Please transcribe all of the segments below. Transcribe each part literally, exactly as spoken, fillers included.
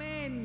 Amén.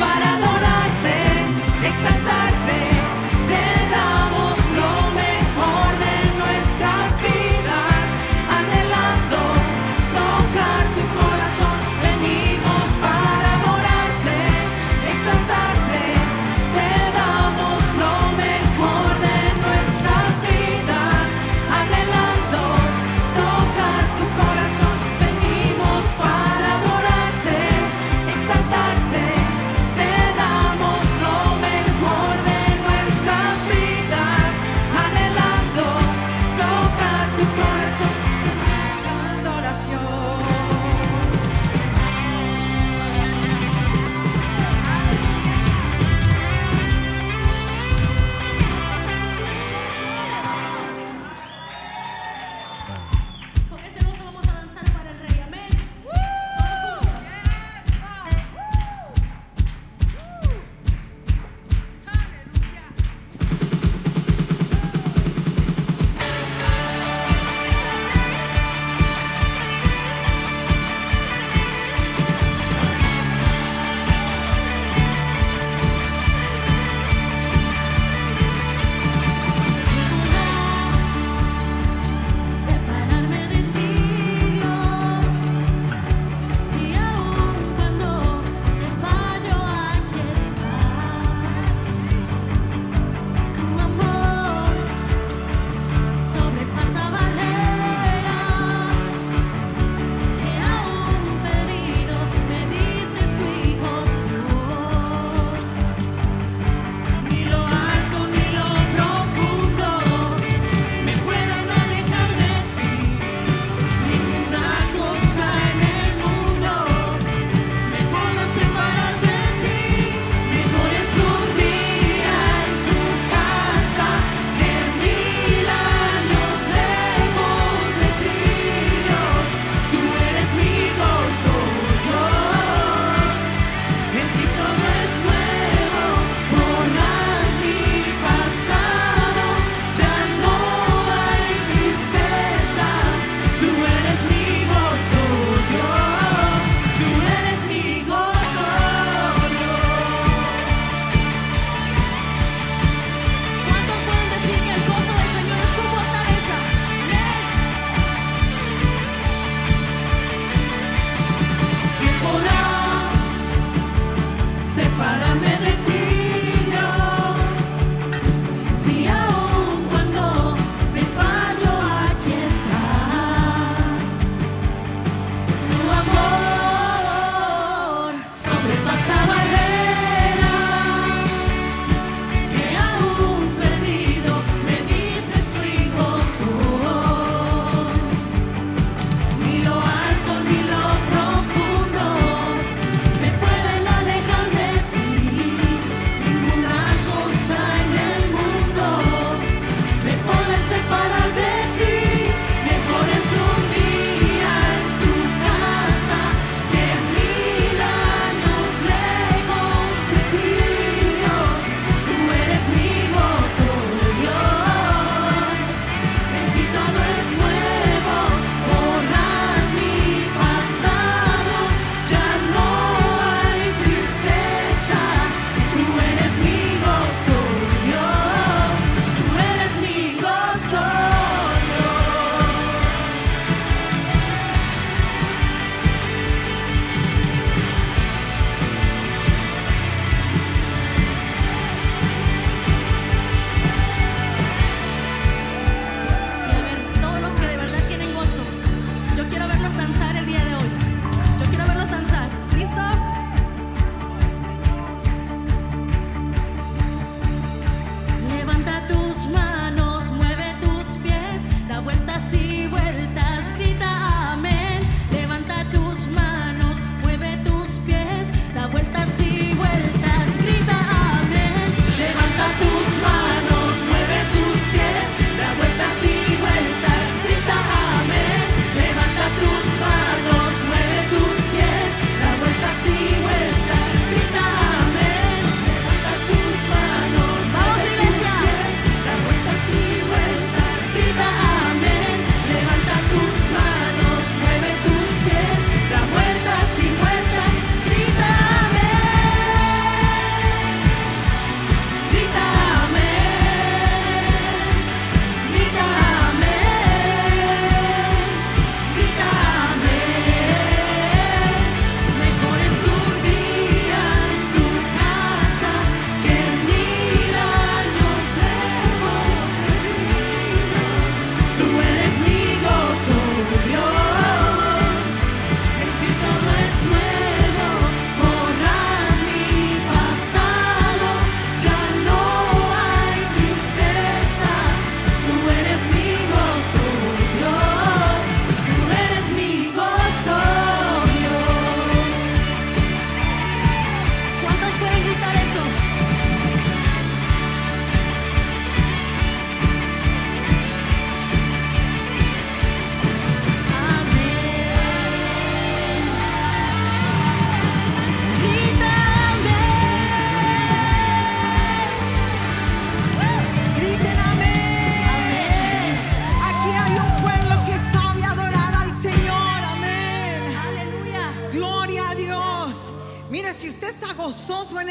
Para adorarte, exaltarte.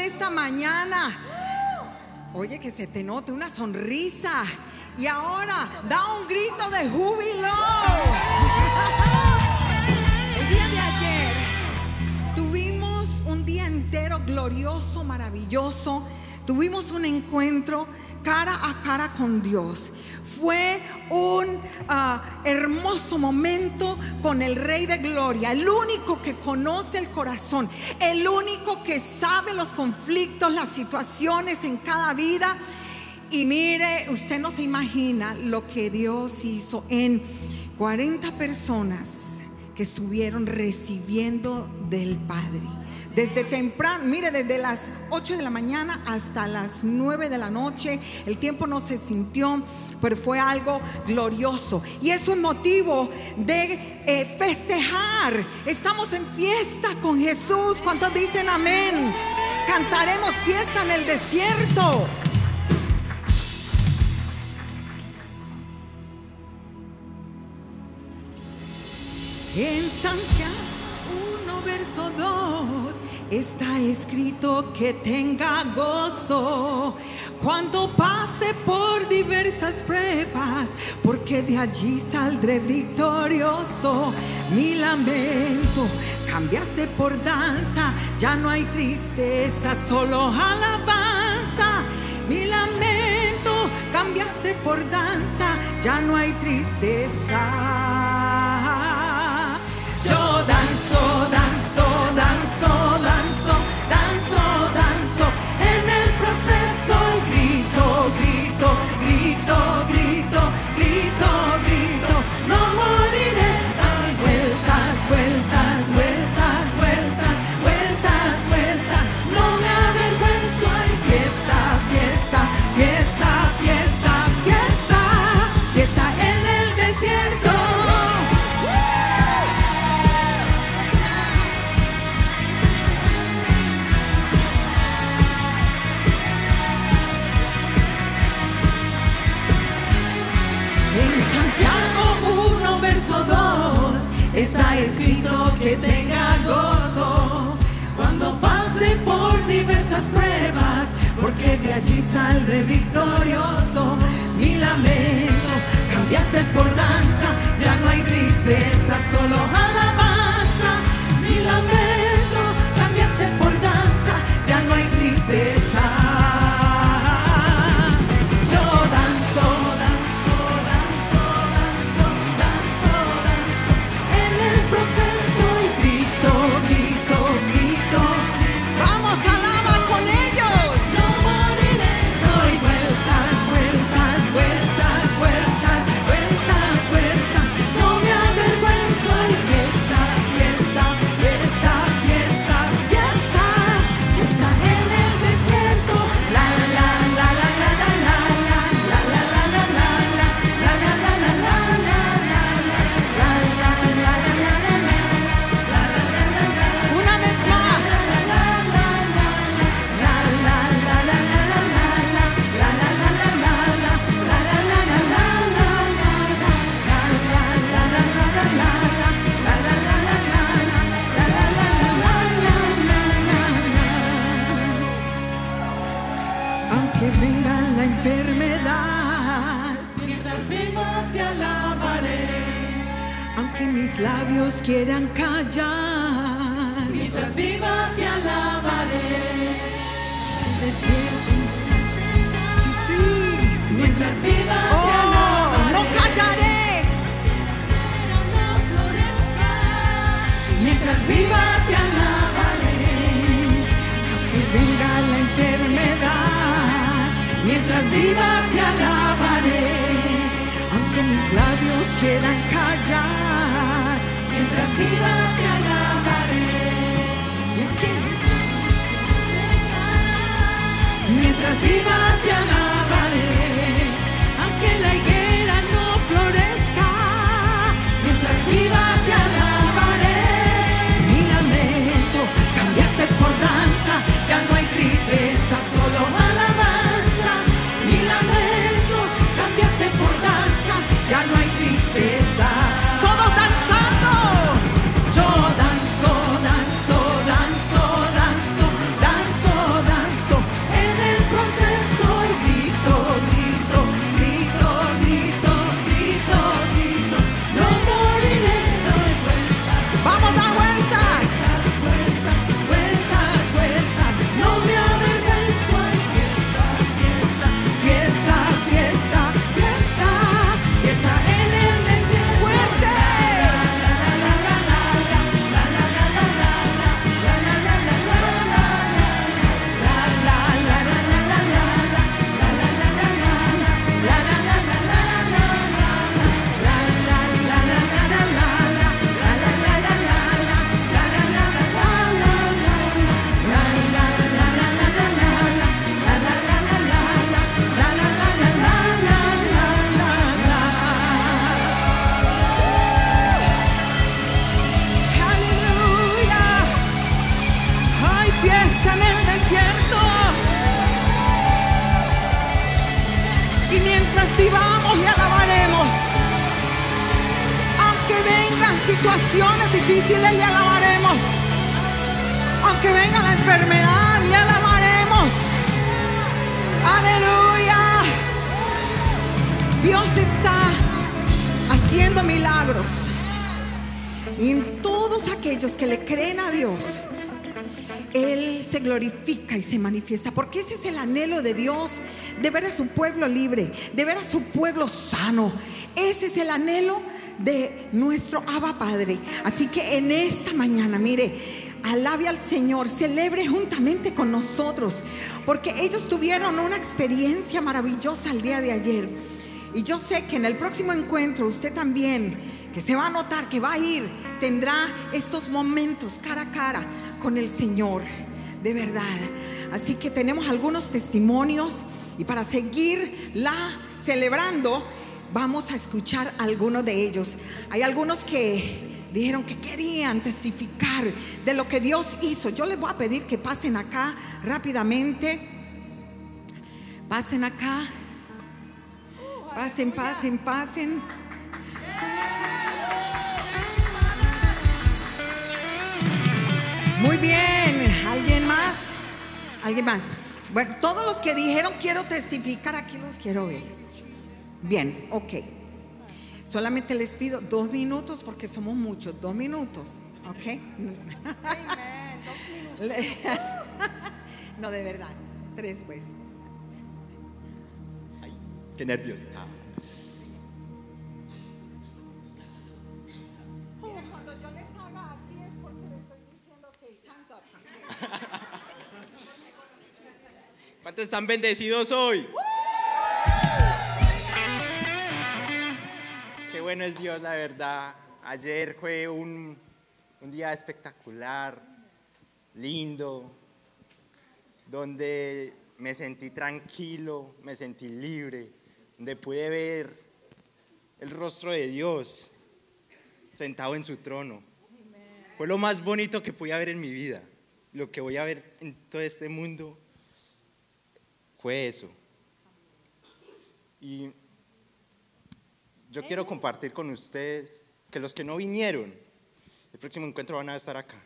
en esta mañana. Oye, que se te note una sonrisa. Y ahora da un grito de júbilo. El día de ayer tuvimos un día entero glorioso, maravilloso. Tuvimos un encuentro cara a cara con Dios. Fue un uh, hermoso momento con el Rey de Gloria, el único que conoce el corazón, el único que sabe los conflictos, las situaciones en cada vida. Y mire, usted no se imagina lo que Dios hizo en cuarenta personas que estuvieron recibiendo del Padre. Desde temprano, mire, desde las ocho de la mañana hasta las nueve de la noche. El tiempo no se sintió, pero fue algo glorioso. Y eso es motivo de eh, festejar. Estamos en fiesta con Jesús. ¿Cuántos dicen amén? Cantaremos fiesta en el desierto. En Santiago verso dos está escrito que tenga gozo cuando pase por diversas pruebas, porque de allí saldré victorioso. Mi lamento cambiaste por danza, ya no hay tristeza, solo alabanza. Mi lamento cambiaste por danza, ya no hay tristeza. Yo danzo, danzo, danzo, danzo, danzo, danzo. En el proceso grito, grito, grito, grito, grito, grito. No moriré. Ay, vueltas, vueltas, vueltas, vueltas, vueltas, vueltas. No me avergüenzo. Ay, fiesta, fiesta, fiesta, fiesta, fiesta, fiesta en el desierto. Está escrito que tenga gozo cuando pase por diversas pruebas, porque de allí saldré victorioso. Mi lamento cambiaste por danza, ya no hay tristeza, solo alabanza. Mi lamento cambiaste por danza, ya no hay tristeza. Labios quieran callar, mientras viva te alabaré. Sí, sí, mientras viva oh, te alabaré. No callaré. Pero no florezca. Mientras viva te alabaré. Que venga la enfermedad, mientras viva te alabaré. Aunque mis labios quieran callar, mientras viva te alabaré. Y aunque mis hijos, mientras viva te alabaré. Aunque la higuera no florezca, mientras viva te alabaré. Mi lamento cambiaste por danza, ya no hay tristeza, solo alabanza. Mi lamento cambiaste por danza, ya no hay tristeza. Yo danzo, danzo, danzo, danzo, danzo, danzo. y mientras vivamos le alabaremos. Aunque vengan situaciones difíciles le alabaremos. Aunque venga la enfermedad le alabaremos. Aleluya. Dios está haciendo milagros. Y en todos aquellos que le creen a Dios, Él se glorifica y se manifiesta, porque ese es el anhelo de Dios, de ver a su pueblo libre, de ver a su pueblo sano. Ese es el anhelo de nuestro Abba Padre. Así que en esta mañana, mire, alabe al Señor, celebre juntamente con nosotros, porque ellos tuvieron una experiencia maravillosa el día de ayer. Y yo sé que en el próximo encuentro usted también, que se va a notar, que va a ir, tendrá estos momentos cara a cara con el Señor, de verdad. Así que tenemos algunos testimonios, y para seguirla celebrando vamos a escuchar algunos de ellos. Hay algunos que dijeron que querían testificar de lo que Dios hizo. Yo les voy a pedir que pasen acá rápidamente. Pasen acá. Pasen, pasen, pasen. Muy bien, ¿alguien más? ¿Alguien más? Bueno, todos los que dijeron quiero testificar, aquí los quiero ver. Bien, ok. Solamente les pido dos minutos porque somos muchos, dos minutos, ok. No, de verdad, tres pues. Ay, qué nervios. ¿Cuántos están bendecidos hoy? Qué bueno es Dios, la verdad. Ayer fue un, un día espectacular, lindo, donde me sentí tranquilo, me sentí libre, donde pude ver el rostro de Dios sentado en su trono. Fue lo más bonito que pude ver en mi vida. Lo que voy a ver en todo este mundo fue eso. Y yo quiero compartir con ustedes que los que no vinieron, el próximo encuentro van a estar acá.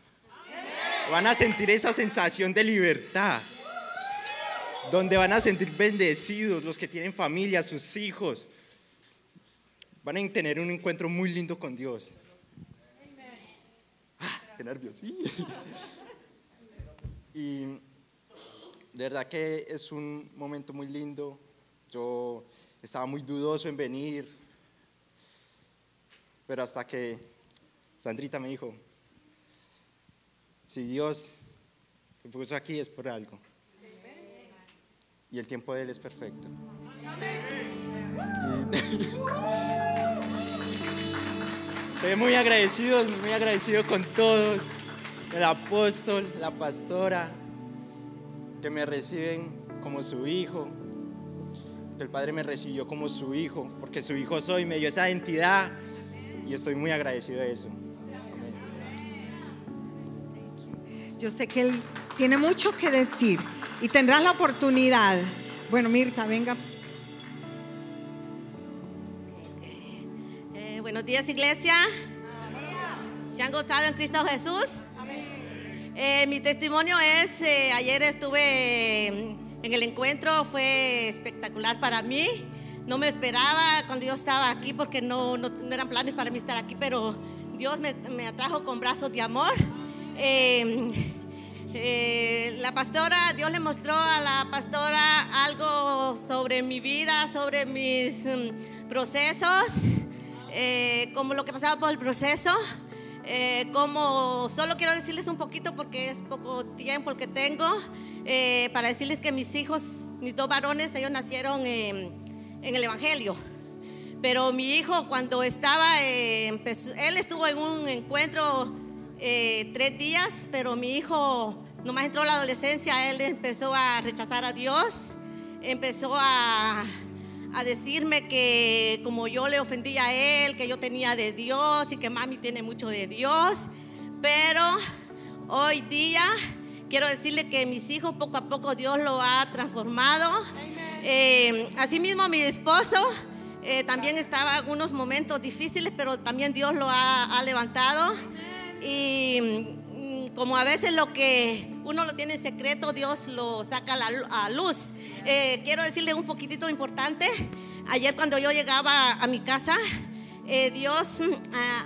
Van a sentir esa sensación de libertad, donde van a sentir bendecidos los que tienen familia, sus hijos. Van a tener un encuentro muy lindo con Dios. Ah, qué nervios. Sí. Y de verdad que es un momento muy lindo. Yo estaba muy dudoso en venir, pero hasta que Sandrita me dijo, si Dios te puso aquí es por algo, y el tiempo de Él es perfecto. Estoy muy agradecido, muy agradecido con todos. El apóstol, la pastora, que me reciben como su hijo, que el Padre me recibió como su hijo, porque su hijo soy, me dio esa identidad y estoy muy agradecido de eso. Amén. Yo sé que él tiene mucho que decir y tendrás la oportunidad. Bueno, Mirta, venga. Eh, buenos días, iglesia. ¿Se han gozado en Cristo Jesús? Eh, mi testimonio es, eh, ayer estuve en el encuentro, fue espectacular para mí. No me esperaba cuando yo estaba aquí, porque no, no, no eran planes para mí estar aquí, pero Dios me, me atrajo con brazos de amor. Eh, eh, la pastora, Dios le mostró a la pastora algo sobre mi vida, sobre mis um, procesos, eh, como lo que pasaba por el proceso. Eh, como solo quiero decirles un poquito, porque es poco tiempo el que tengo, eh, para decirles que mis hijos, mis dos varones, ellos nacieron eh, en el Evangelio. Pero mi hijo, cuando estaba, eh, empezó, él estuvo en un encuentro eh, tres días, pero mi hijo, nomás entró a la adolescencia, él empezó a rechazar a Dios, empezó a... a decirme que como yo le ofendí a él, que yo tenía de Dios y que mami tiene mucho de Dios. Pero hoy día Quiero decirle que mis hijos poco a poco Dios lo ha transformado. Eh, asimismo mi esposo eh, también estaba en algunos momentos difíciles, pero también Dios lo ha, ha levantado. Y como a veces lo que uno lo tiene en secreto, Dios lo saca a luz. Eh, quiero decirle un poquitito importante. Ayer cuando yo llegaba a mi casa, eh, Dios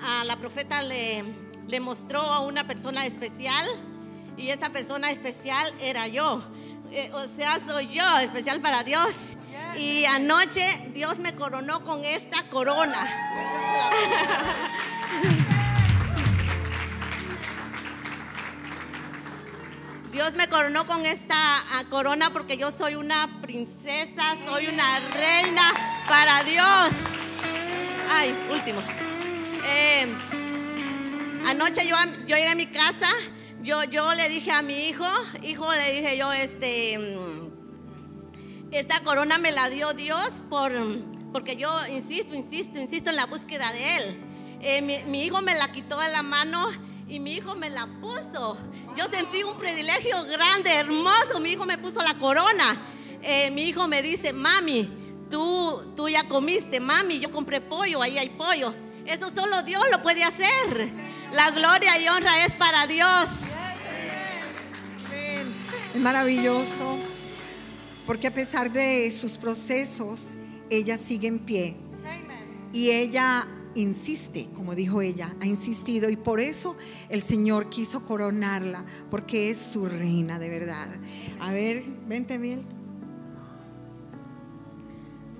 a, a la profeta le, le mostró a una persona especial, y esa persona especial era yo. Eh, o sea, soy yo, especial para Dios. Y anoche Dios me coronó con esta corona. Dios me coronó con esta corona porque yo soy una princesa, soy una reina para Dios. Ay, último. Eh, anoche yo, yo llegué a mi casa, yo, yo le dije a mi hijo, hijo le dije yo, este, esta corona me la dio Dios por, porque yo insisto, insisto, insisto en la búsqueda de Él. Eh, mi, mi hijo me la quitó de la mano y mi hijo me la puso. Yo sentí un privilegio grande, hermoso. Mi hijo me puso la corona. Eh, mi hijo me dice, mami, tú, tú ya comiste, mami, yo compré pollo, ahí hay pollo. Eso solo Dios lo puede hacer. La gloria y honra es para Dios. Es maravilloso, porque a pesar de sus procesos, ella sigue en pie. Y ella insiste, como dijo ella, ha insistido, y por eso el Señor quiso coronarla, porque es su reina de verdad. A ver, vente, Bielka.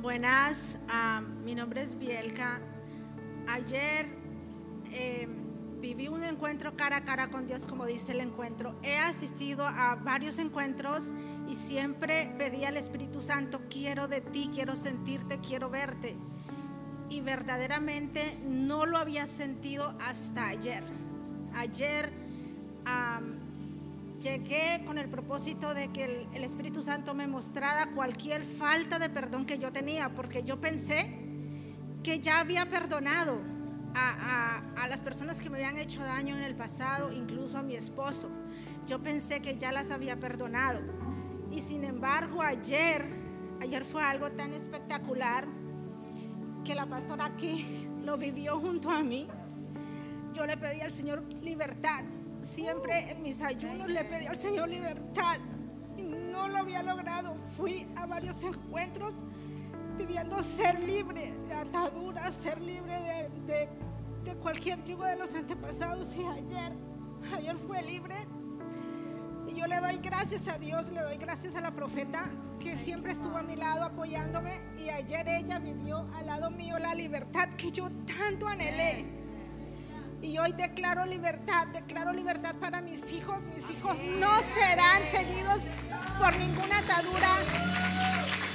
Buenas, uh, mi nombre es Bielka. Ayer eh, viví un encuentro cara a cara con Dios, como dice el encuentro. He asistido a varios encuentros y siempre pedí al Espíritu Santo, quiero de ti, quiero sentirte, quiero verte. Y verdaderamente no lo había sentido hasta ayer. Ayer um, llegué con el propósito de que el, el Espíritu Santo me mostrara cualquier falta de perdón que yo tenía, porque yo pensé que ya había perdonado a, a, a las personas que me habían hecho daño en el pasado, incluso a mi esposo. Yo pensé que ya las había perdonado. Y sin embargo ayer, ayer fue algo tan espectacular que la pastora aquí lo vivió junto a mí. Yo le pedí al Señor libertad. Siempre en mis ayunos le pedí al Señor libertad y no lo había logrado. Fui a varios encuentros pidiendo ser libre de ataduras, ser libre de, de, de cualquier yugo de los antepasados, y ayer, ayer fue libre. Y yo le doy gracias a Dios, le doy gracias a la profeta que siempre estuvo a mi lado apoyándome, y ayer ella vivió al lado mío la libertad que yo tanto anhelé. Y hoy declaro libertad, declaro libertad para mis hijos. Mis hijos no serán seguidos por ninguna atadura.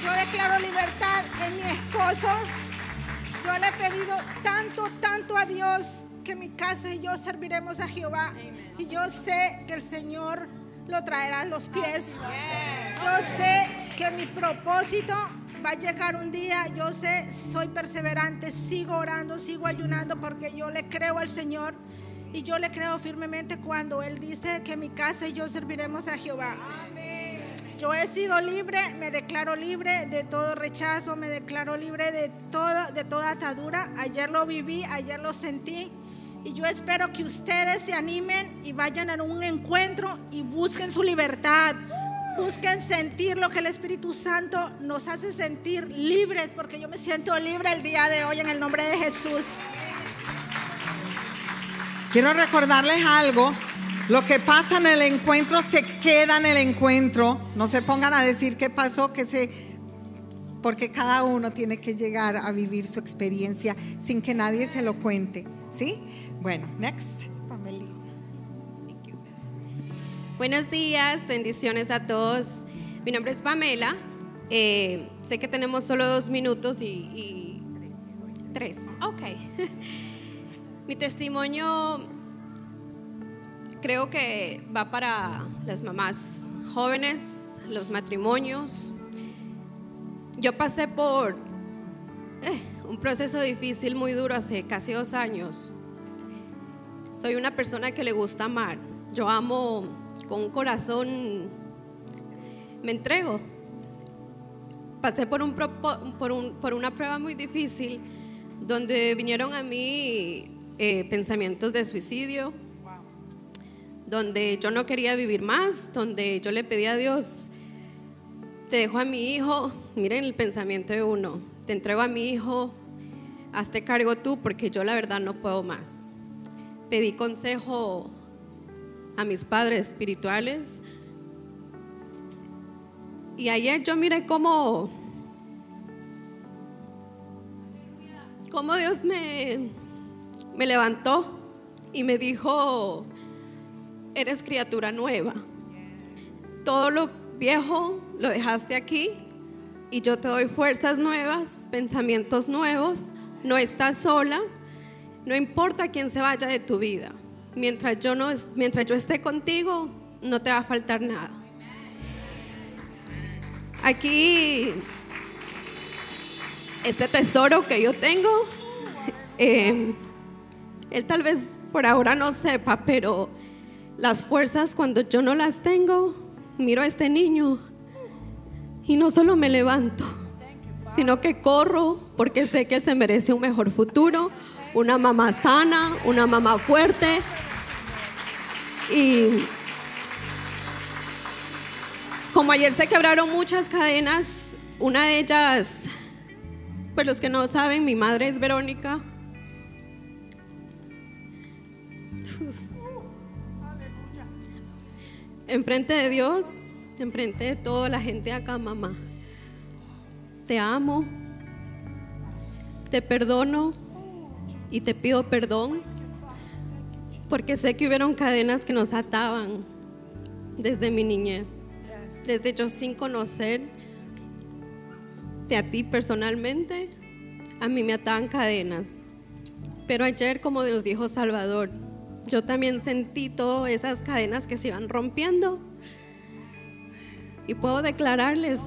Yo declaro libertad en mi esposo. Yo le he pedido tanto, tanto a Dios que mi casa y yo serviremos a Jehová. Y yo sé que el Señor lo traerán los pies. Yo sé que mi propósito va a llegar un día. Yo sé, soy perseverante, sigo orando, sigo ayunando, porque yo le creo al Señor y yo le creo firmemente cuando Él dice que mi casa y yo serviremos a Jehová. Yo he sido libre, me declaro libre de todo rechazo, me declaro libre de, todo, de toda atadura. Ayer lo viví, ayer lo sentí. Y yo espero que ustedes se animen y vayan a un encuentro y busquen su libertad. Busquen sentir lo que el Espíritu Santo nos hace sentir libres, porque yo me siento libre el día de hoy en el nombre de Jesús. Quiero recordarles algo. Lo que pasa en el encuentro se queda en el encuentro. No se pongan a decir qué pasó, que se... porque cada uno tiene que llegar a vivir su experiencia sin que nadie se lo cuente, ¿sí? Bueno, next, Pamela. Buenos días, bendiciones a todos. Mi nombre es Pamela. Eh, sé que tenemos solo dos minutos y, y tres. Ok. Mi testimonio creo que va para las mamás jóvenes, los matrimonios. Yo pasé por eh, un proceso difícil, muy duro, hace casi dos años. Soy una persona que le gusta amar. Yo amo con un corazón me entrego. Pasé por, un, por, un, por una prueba muy difícil donde vinieron a mí eh, pensamientos de suicidio, wow. Donde yo no quería vivir más, donde yo le pedí a Dios, te dejo a mi hijo, miren el pensamiento de uno, te entrego a mi hijo, hazte cargo tú porque yo la verdad no puedo más. Pedí consejo a mis padres espirituales y ayer yo miré cómo cómo Dios me, me levantó y me dijo, eres criatura nueva, todo lo viejo lo dejaste aquí y yo te doy fuerzas nuevas, pensamientos nuevos, no estás sola, no importa quién se vaya de tu vida, mientras yo, no, mientras yo esté contigo no te va a faltar nada. Aquí este tesoro que yo tengo, eh, él tal vez por ahora no sepa, pero las fuerzas cuando yo no las tengo, miro a este niño y no solo me levanto, sino que corro porque sé que él se merece un mejor futuro, una mamá sana, una mamá fuerte. Y como ayer se quebraron muchas cadenas, una de ellas, pues los que no saben, mi madre es Verónica. Enfrente de Dios, enfrente de toda la gente de acá, mamá, te amo, te perdono y te pido perdón porque sé que hubieron cadenas que nos ataban desde mi niñez, desde yo sin conocerte a ti personalmente, a mí me ataban cadenas, pero ayer como nos dijo Salvador, yo también sentí todas esas cadenas que se iban rompiendo y puedo declararles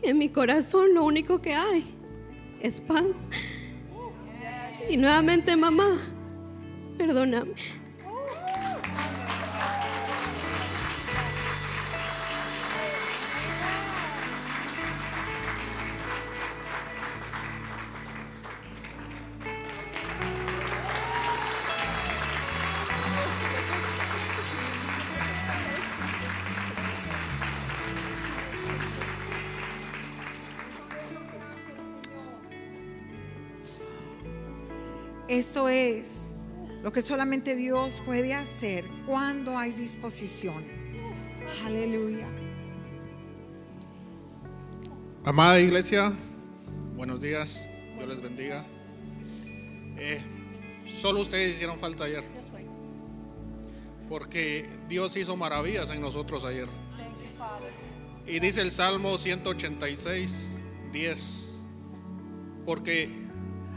que en mi corazón lo único que hay es paz. Y nuevamente, mamá, perdóname. Esto es lo que solamente Dios puede hacer cuando hay disposición. Aleluya. Amada iglesia, buenos días, Dios les bendiga. eh, Solo ustedes hicieron falta ayer, porque Dios hizo maravillas en nosotros ayer. Y dice el Salmo ciento ochenta y seis, diez, porque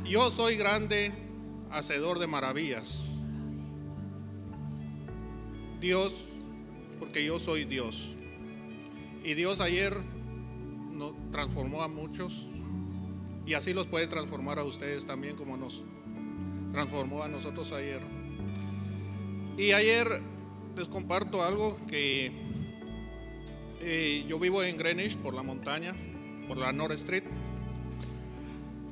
yo soy grande, hacedor de maravillas, Dios, porque yo soy Dios. Y Dios ayer nos transformó a muchos y así los puede transformar a ustedes también, como nos transformó a nosotros ayer. Y ayer les comparto algo que eh, yo vivo en Greenwich, por la montaña, por la North Street.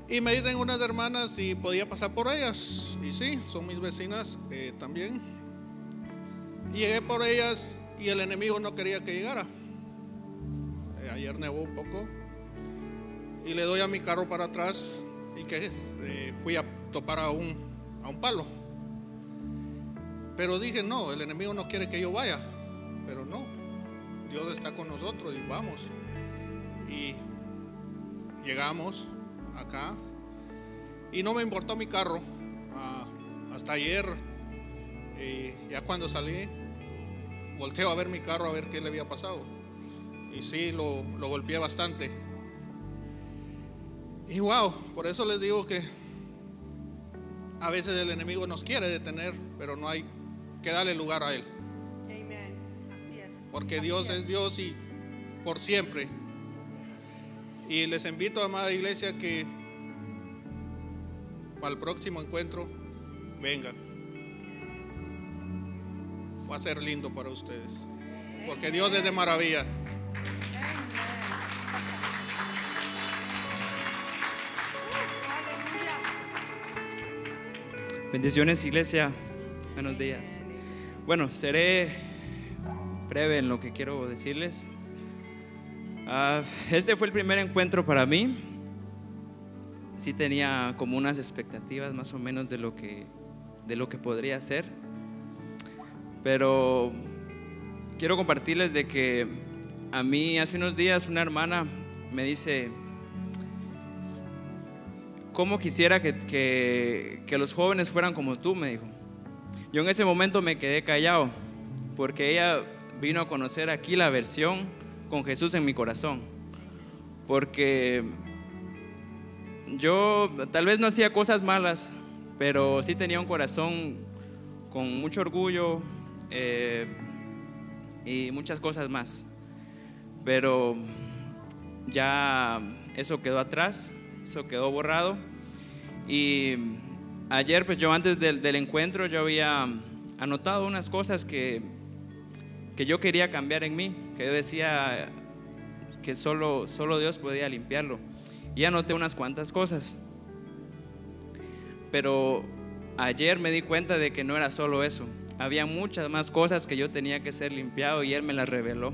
Y me dicen unas hermanas si podía pasar por ellas. Y sí, son mis vecinas eh, también. Llegué por ellas y el enemigo no quería que llegara. Eh, ayer nevó un poco. Y le doy a mi carro para atrás y que eh, fui a topar a un, a un palo. Pero dije, no, el enemigo no quiere que yo vaya. Pero no, Dios está con nosotros y vamos. Y llegamos acá y no me importó mi carro. Ah, hasta ayer eh, ya cuando salí volteo a ver mi carro a ver qué le había pasado y sí, lo, lo golpeé bastante y wow, por eso les digo que a veces el enemigo nos quiere detener, pero no hay que darle lugar a él. Amen. Así es. Porque Así Dios es. es Dios y por siempre. Y les invito, amada iglesia, que para el próximo encuentro vengan. va a ser lindo para ustedes, porque Dios es de maravilla. Bendiciones, iglesia. Buenos días. Bueno, seré breve en lo que quiero decirles. Uh, este fue el primer encuentro para mí. Sí tenía como unas expectativas más o menos de lo que, de lo que podría ser. Pero quiero compartirles de que a mí hace unos días una hermana me dice: ¿cómo quisiera que, que, que los jóvenes fueran como tú? Me dijo. Yo en ese momento me quedé callado, porque ella vino a conocer aquí la versión con Jesús en mi corazón. Porque yo tal vez no hacía cosas malas, pero sí tenía un corazón con mucho orgullo eh, y muchas cosas más. Pero ya eso quedó atrás, eso quedó borrado. Y ayer, pues yo antes del, del encuentro, yo había anotado unas cosas que, que yo quería cambiar en mí, que yo decía que solo, solo Dios podía limpiarlo. Y anoté unas cuantas cosas, pero ayer me di cuenta de que no era solo eso. Había muchas más cosas que yo tenía que ser limpiado, y Él me las reveló.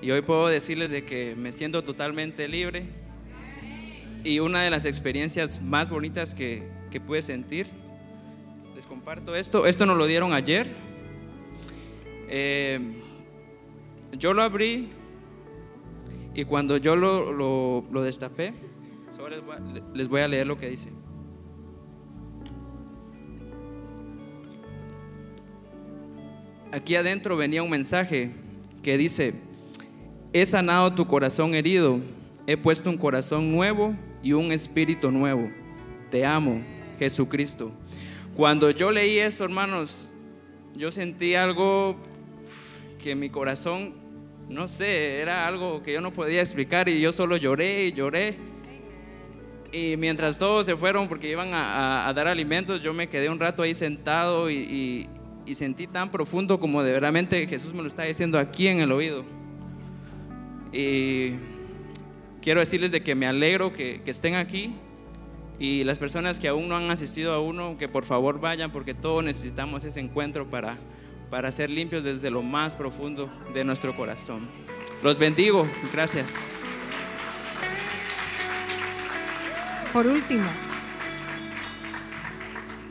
Y hoy puedo decirles de que me siento totalmente libre. Y una de las experiencias más bonitas que, que pude sentir, les comparto esto, esto nos lo dieron ayer. Eh, yo lo abrí, y cuando yo lo, lo, lo destapé, solo les voy a, les voy a leer lo que dice. Aquí adentro venía un mensaje que dice: he sanado tu corazón herido, he puesto un corazón nuevo y un espíritu nuevo. Te amo, Jesucristo. Cuando yo leí eso, hermanos, yo sentí algo que mi corazón, no sé, era algo que yo no podía explicar, y yo solo lloré y lloré. Y mientras todos se fueron porque iban a, a, a dar alimentos, yo me quedé un rato ahí sentado y, y, y sentí tan profundo como de verdaderamente Jesús me lo está diciendo aquí en el oído. Y quiero decirles de que me alegro que, que estén aquí. Y las personas que aún no han asistido a uno, que por favor vayan, porque todos necesitamos ese encuentro para, para ser limpios desde lo más profundo de nuestro corazón. Los bendigo, gracias. Por último,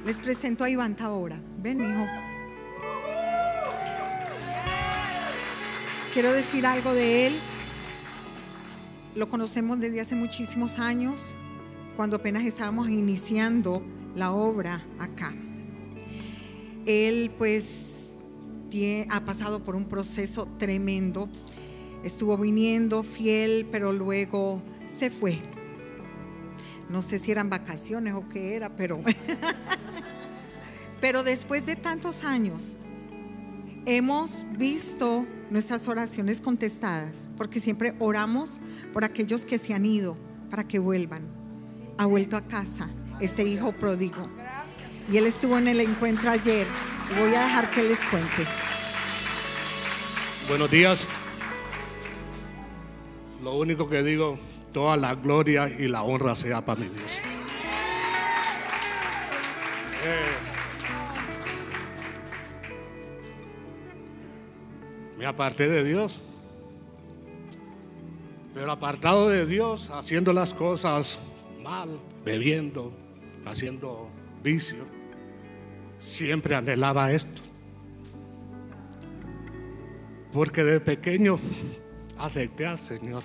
les presento a Iván Tabora. Ven, hijo. Quiero decir algo de él. Lo conocemos desde hace muchísimos años, cuando apenas estábamos iniciando la obra acá. Él pues tiene, ha pasado por un proceso tremendo. Estuvo viniendo fiel, pero luego se fue. No sé si eran vacaciones o qué era, pero pero después de tantos años hemos visto nuestras oraciones contestadas, porque siempre oramos por aquellos que se han ido para que vuelvan. Ha vuelto a casa este hijo pródigo, y él estuvo en el encuentro ayer. Voy a dejar que les cuente. Buenos días. Lo único que digo, toda la gloria y la honra sea para mi Dios. eh, Me aparté de Dios, pero apartado de Dios, haciendo las cosas mal, bebiendo, haciendo vicio, siempre anhelaba esto, porque de pequeño acepté al Señor.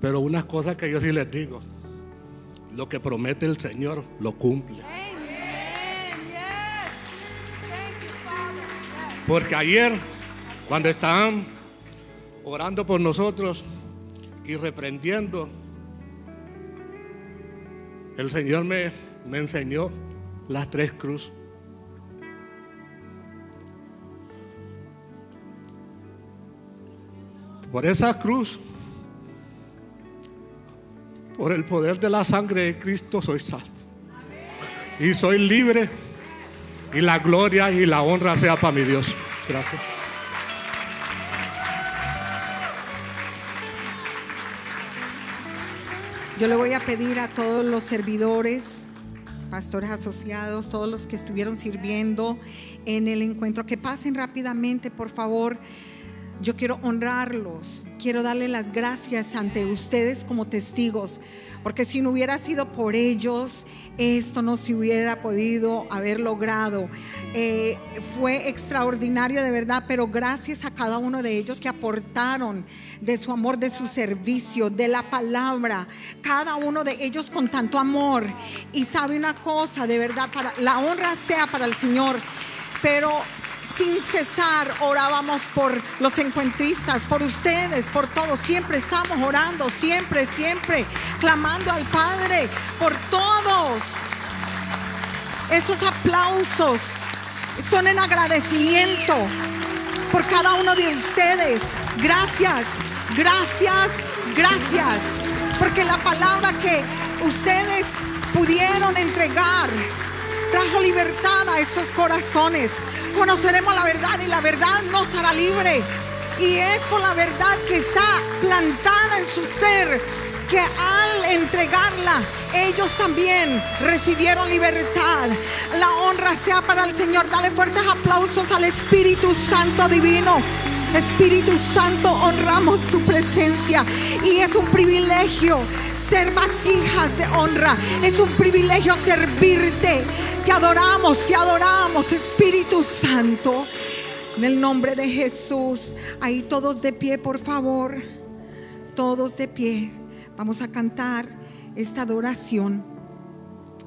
Pero una cosa que yo sí les digo: lo que promete el Señor lo cumple. Porque ayer, cuando estaban orando por nosotros y reprendiendo, el Señor me, me enseñó las tres cruces. Por esa cruz, por el poder de la sangre de Cristo, soy salvo. Y soy libre Y la gloria y la honra sea para mi Dios. Gracias. Yo le voy a pedir a todos los servidores, pastores asociados, todos los que estuvieron sirviendo en el encuentro, que pasen rápidamente, por favor. Yo quiero honrarlos, quiero darle las gracias ante ustedes como testigos, porque si no hubiera sido por ellos, esto no se hubiera podido haber logrado. Eh, fue extraordinario de verdad, pero gracias a cada uno de ellos que aportaron de su amor, de su servicio, de la palabra, cada uno de ellos con tanto amor. Y sabe una cosa, de verdad, para, la honra sea para el Señor, pero sin cesar orábamos por los encuentristas, por ustedes, por todos. Siempre estamos orando, siempre, siempre clamando al Padre por todos. Esos aplausos son en agradecimiento por cada uno de ustedes. Gracias, gracias, gracias. Porque la palabra que ustedes pudieron entregar trajo libertad a estos corazones. Conoceremos la verdad y la verdad nos hará libre. Y es por la verdad que está plantada en su ser, que al entregarla ellos también recibieron libertad. La honra sea para el Señor. Dale fuertes aplausos al Espíritu Santo divino. Espíritu Santo, honramos tu presencia y es un privilegio ser vasijas de honra. Es un privilegio servirte. Te adoramos, te adoramos, Espíritu Santo, en el nombre de Jesús. Ahí todos de pie, por favor. Todos de pie. Vamos a cantar esta adoración.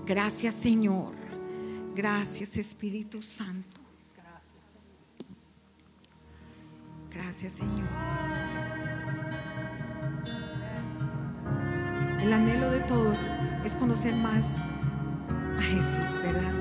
Gracias, Señor. Gracias, Espíritu Santo. Gracias, Señor. El anhelo de todos es conocer más a Jesús, ¿verdad?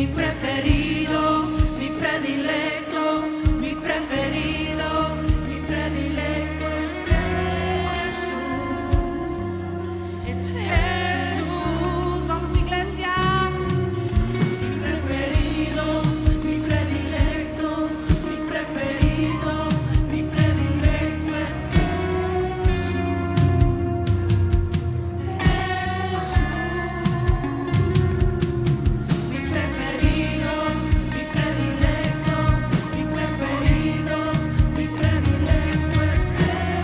mi preferido, mi predilecto, mi preferido, mi predilecto es Jesús, es Jesús. Vamos, iglesia. Mi preferido, mi predilecto, mi preferido, mi predilecto es Jesús, Jesús. Mi preferido, mi predilecto, mi preferido, mi predilecto es Jesús, Jesús. Yeshua. Mi amado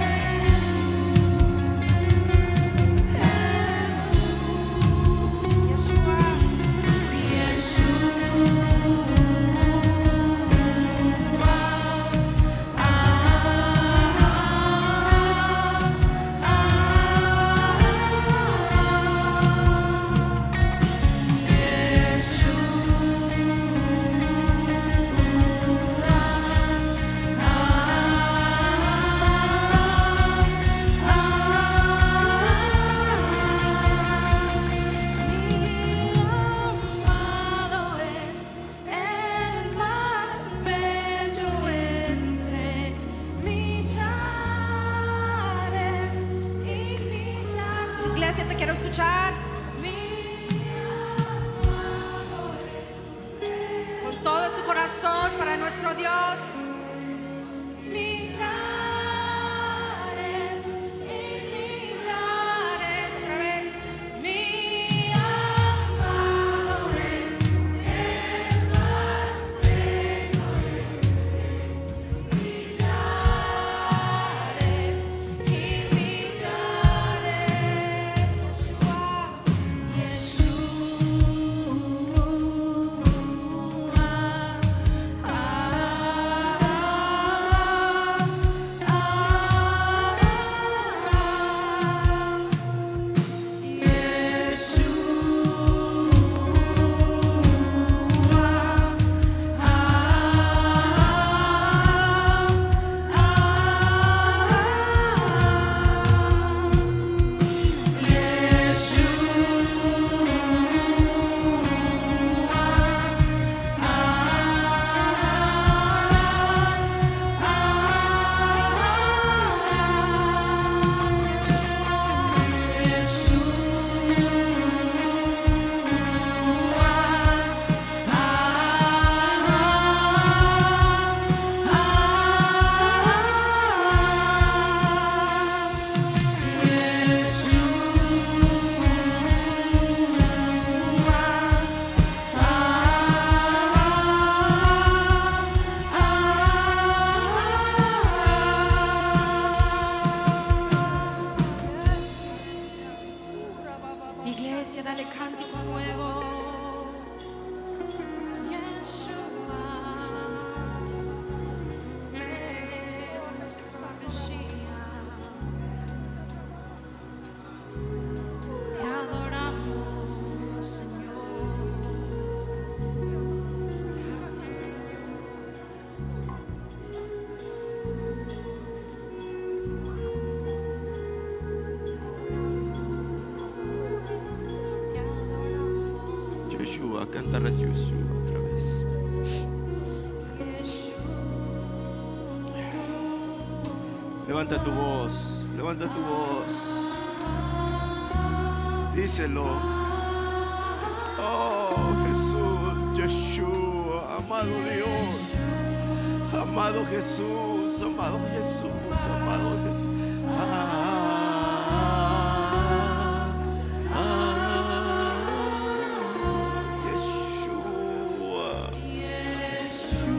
es el más bello entre millares y millares. Iglesia, te quiero escuchar. Mi amado es con todo su corazón para nuestro Dios. Millares y millares, otra vez. Mi amado es el más bello entre millares y millares, Josué. Yeshua. Iglesia, dale cántico nuevo. Yeshua, tú eres nuestro Mesías. Te adoramos, Señor. Gracias, Señor. Te adoramos, Yeshua, cantarás Yeshua otra vez. Yeshua. Levanta tu voz, levanta tu voz. Díselo. Oh Jesús, Yeshua, amado Dios, amado Jesús, amado Jesús, amado Jesús. Ah, ah, ah, Yeshua. Yeshua.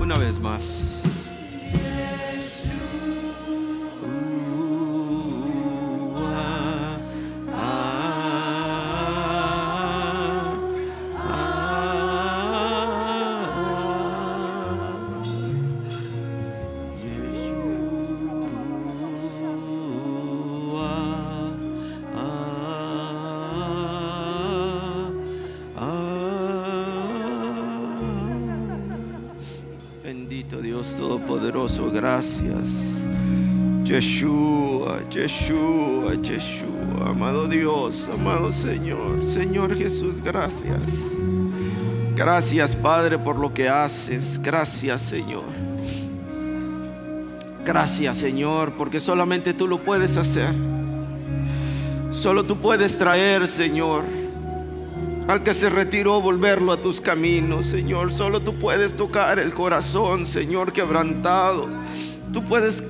una vez más. Gracias, Yeshua, Yeshua, Yeshua, amado Dios, amado Señor, Señor Jesús, gracias. Gracias, Padre, por lo que haces. Gracias, Señor. Gracias, Señor, porque solamente tú lo puedes hacer. Solo tú puedes traer, Señor, al que se retiró, volverlo a tus caminos, Señor. Solo tú puedes tocar el corazón, Señor, quebrantado. Tú puedes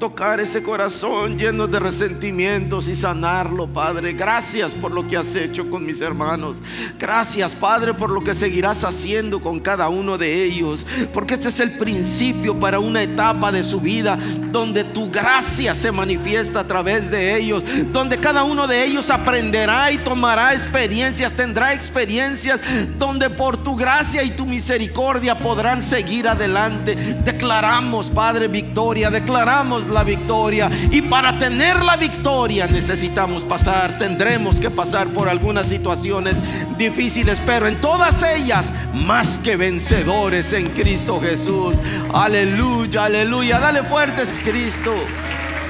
tocar ese corazón lleno de resentimientos y sanarlo, Padre. Gracias por lo que has hecho con mis hermanos. Gracias, Padre, por lo que seguirás haciendo con cada uno de ellos, porque este es el principio para una etapa de su vida donde tu gracia se manifiesta a través de ellos, donde cada uno de ellos aprenderá y tomará experiencias, tendrá experiencias donde por tu gracia y tu misericordia podrán seguir adelante. Declaramos, Padre, victoria. Declaramos la victoria, y para tener la victoria necesitamos pasar, tendremos que pasar por algunas situaciones difíciles, pero en todas ellas más que vencedores en Cristo Jesús. Aleluya, aleluya, dale fuertes, Cristo.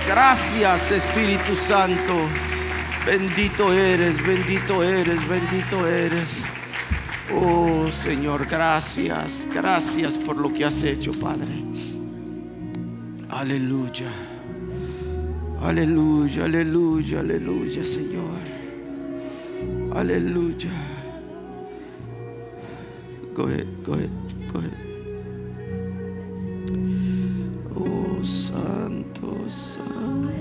Gracias, Espíritu Santo. Bendito eres, bendito eres, bendito eres. Oh, Señor, gracias, gracias por lo que has hecho, Padre. Aleluya, aleluya, aleluya, aleluya, Señor. Aleluya. Go ahead, go ahead, go ahead. Oh, Santo, Santo,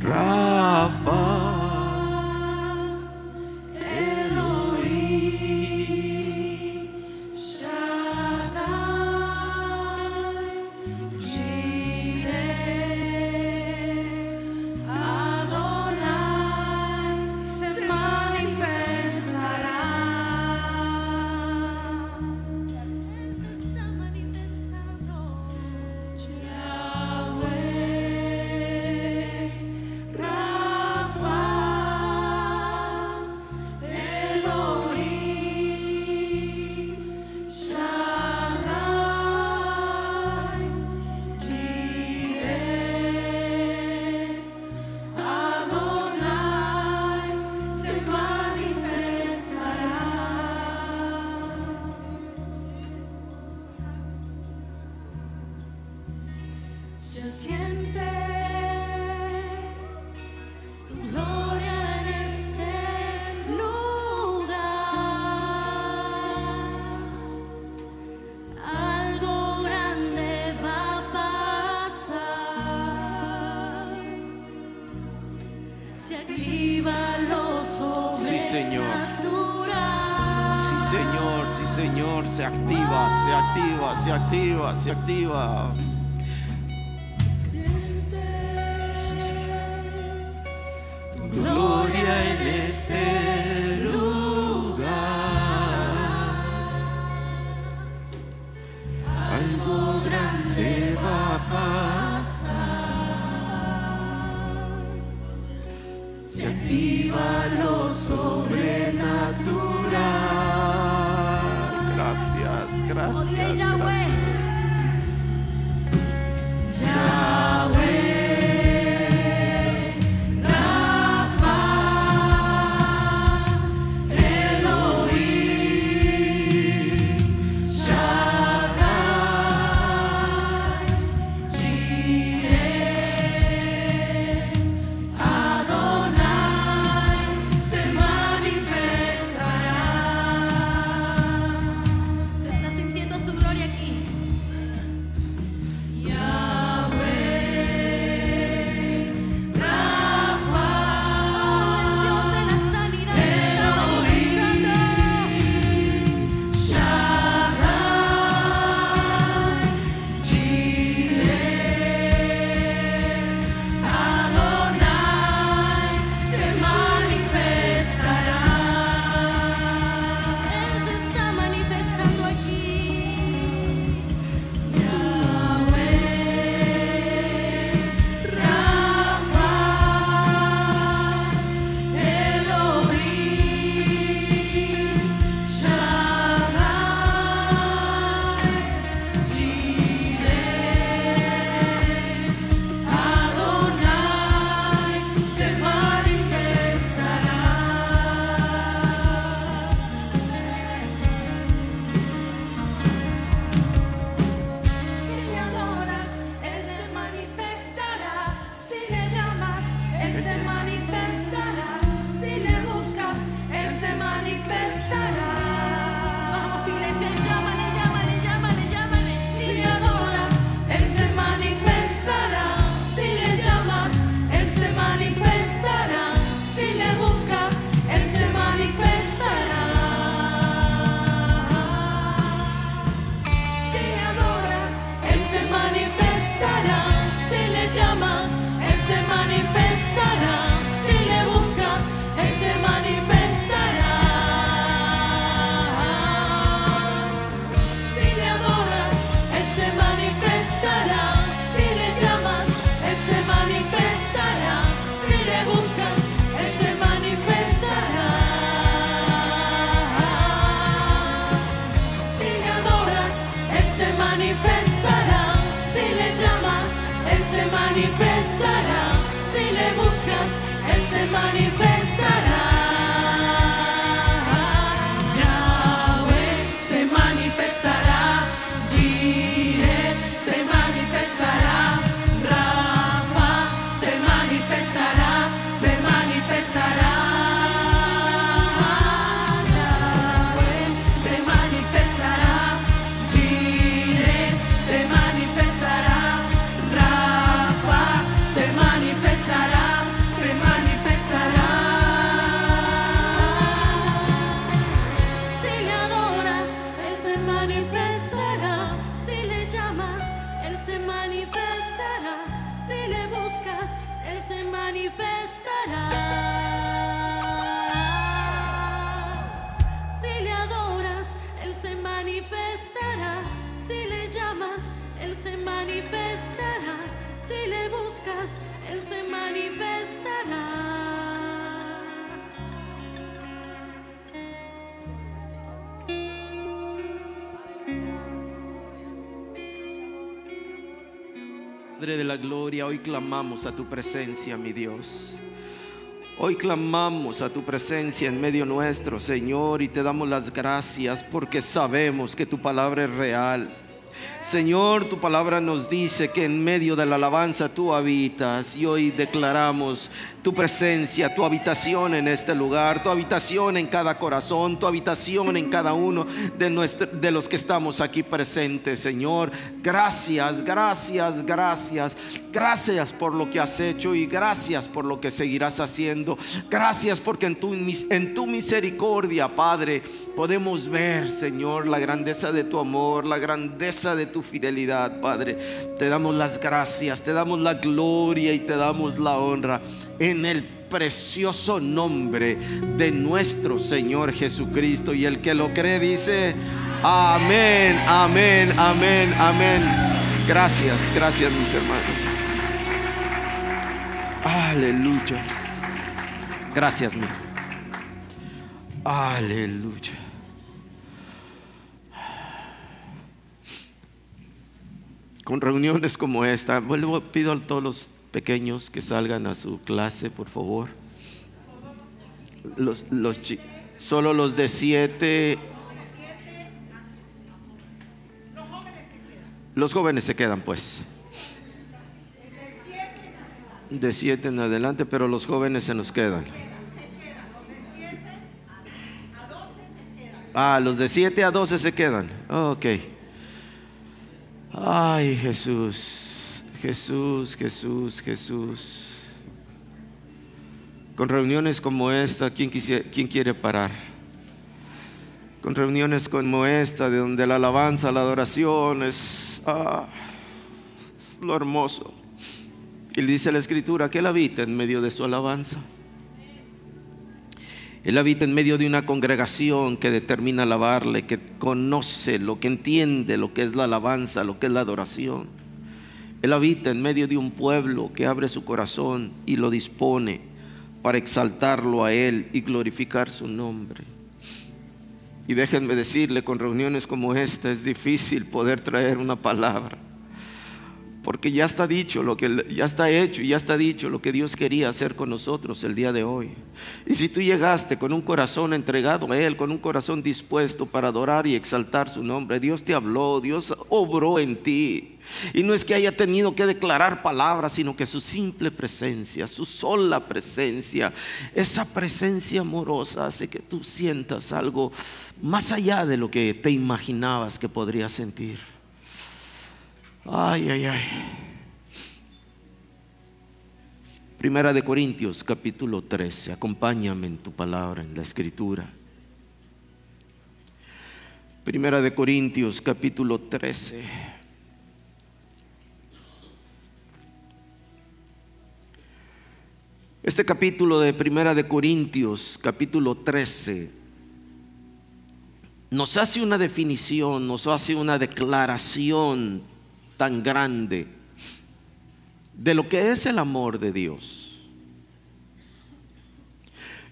Rafa. Se activa. Sí, sí. Tu gloria en este lugar, algo grande va a pasar. Se activa lo sobrenatural. Gracias, gracias, gracias. Está sintiendo su gloria. manifestará. Si le buscas, Él se manifestará. Yahweh se manifestará. Jireh se manifestará. Rafa se manifestará. Se manifestará. Yahweh se manifestará. Jireh se manifestará. Rafa se manifestará. Se manifestará. Si le adoras, Él se manifestará. Si le llamas, Él se manifestará. Si le buscas, Él se manifestará. Si le adoras, Él se manifestará. Si le llamas, Él se manifestará. Si le buscas, Él se manifestará. Padre de la gloria, hoy clamamos a tu presencia, mi Dios. Hoy clamamos a tu presencia en medio nuestro, Señor, y te damos las gracias porque sabemos que tu palabra es real. Señor, tu palabra nos dice que en medio de la alabanza tú habitas, y hoy declaramos tu presencia, tu habitación en este lugar, tu habitación en cada corazón, tu habitación en cada uno de, nuestro, de los que estamos aquí presentes. Señor, gracias, gracias, gracias, gracias por lo que has hecho y gracias por lo que seguirás haciendo. Gracias porque en tu, en tu misericordia, Padre, podemos ver, Señor, la grandeza de tu amor, la grandeza de tu fidelidad, Padre. Te damos las gracias, te damos la gloria y te damos la honra en el precioso nombre de nuestro Señor Jesucristo, y el que lo cree dice amén, amén, amén, amén. Gracias, gracias, mis hermanos. Aleluya. Gracias, mi. Aleluya. Con reuniones como esta, vuelvo, pido a todos los pequeños que salgan a su clase, por favor. Los, los solo los de siete. Los jóvenes se quedan, pues. De siete en adelante, pero los jóvenes se nos quedan. Ah, los de siete a doce se quedan. Oh, ok. Ay, Jesús, Jesús, Jesús, Jesús. Con reuniones como esta, ¿quién, quisiera, ¿quién quiere parar? Con reuniones como esta, de donde la alabanza, la adoración es, ah, es lo hermoso. Y dice la Escritura que Él habita en medio de su alabanza. Él habita en medio de una congregación que determina alabarle, que conoce, lo que entiende, lo que es la alabanza, lo que es la adoración. Él habita en medio de un pueblo que abre su corazón y lo dispone para exaltarlo a Él y glorificar su nombre. Y déjenme decirle, con reuniones como esta es difícil poder traer una palabra, porque ya está dicho lo que ya está hecho, ya está dicho lo que Dios quería hacer con nosotros el día de hoy. Y si tú llegaste con un corazón entregado a Él, con un corazón dispuesto para adorar y exaltar su nombre, Dios te habló, Dios obró en ti. Y no es que haya tenido que declarar palabras, sino que su simple presencia, su sola presencia, esa presencia amorosa hace que tú sientas algo más allá de lo que te imaginabas que podrías sentir. Ay, ay, ay. Primera de Corintios, capítulo trece. Acompáñame en tu palabra, en la Escritura. Primera de Corintios, capítulo trece. Este capítulo de Primera de Corintios, capítulo trece, nos hace una definición, nos hace una declaración tan grande de lo que es el amor de Dios.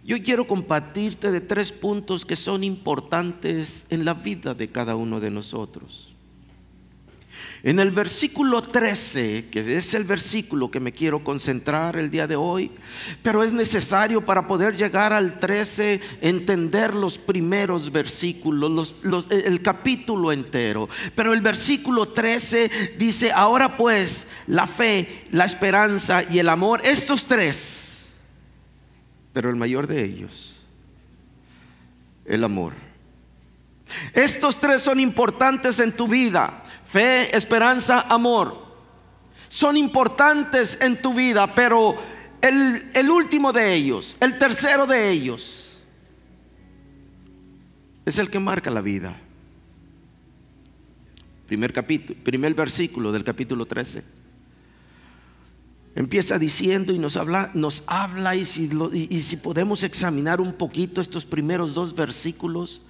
Yo quiero compartirte de tres puntos que son importantes en la vida de cada uno de nosotros. En el versículo trece, que es el versículo que me quiero concentrar el día de hoy, pero es necesario para poder llegar al trece entender los primeros versículos, los, los, el capítulo entero. Pero el versículo trece dice: ahora pues la fe, la esperanza y el amor, estos tres, pero el mayor de ellos, el amor. Estos tres son importantes en tu vida: fe, esperanza, amor. Son importantes en tu vida, pero el, el último de ellos, el tercero de ellos, es el que marca la vida. Primer capítulo, primer versículo del capítulo trece. Empieza diciendo y nos habla, nos habla y, si lo, y, y si podemos examinar un poquito estos primeros dos versículos,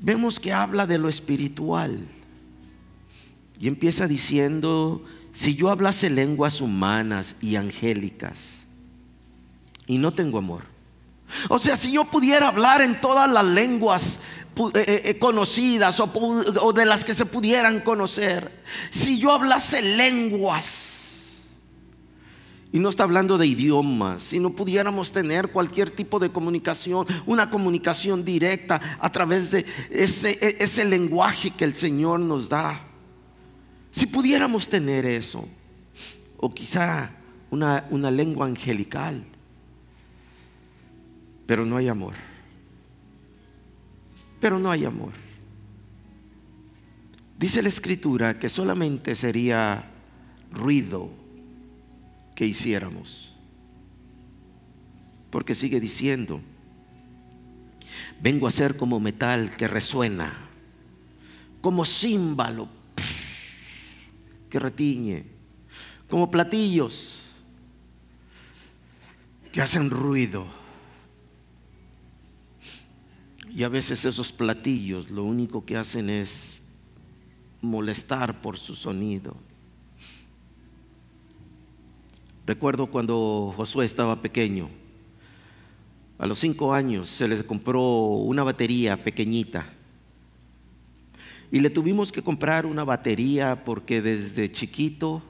vemos que habla de lo espiritual. Y empieza diciendo: si yo hablase lenguas humanas y angélicas y no tengo amor. O sea, si yo pudiera hablar en todas las lenguas conocidas o, o de las que se pudieran conocer, si yo hablase lenguas, y no está hablando de idiomas, si no pudiéramos tener cualquier tipo de comunicación, una comunicación directa a través de ese, ese lenguaje que el Señor nos da. Si pudiéramos tener eso, o quizá una, una lengua angelical, pero no hay amor, pero no hay amor. Dice la Escritura que solamente sería ruido que hiciéramos, porque sigue diciendo: vengo a ser como metal que resuena, como címbalo que retiñe, como platillos que hacen ruido. Y a veces esos platillos lo único que hacen es molestar por su sonido. Recuerdo cuando Josué estaba pequeño, a los cinco años se les compró una batería pequeñita. Y le tuvimos que comprar una batería porque desde chiquito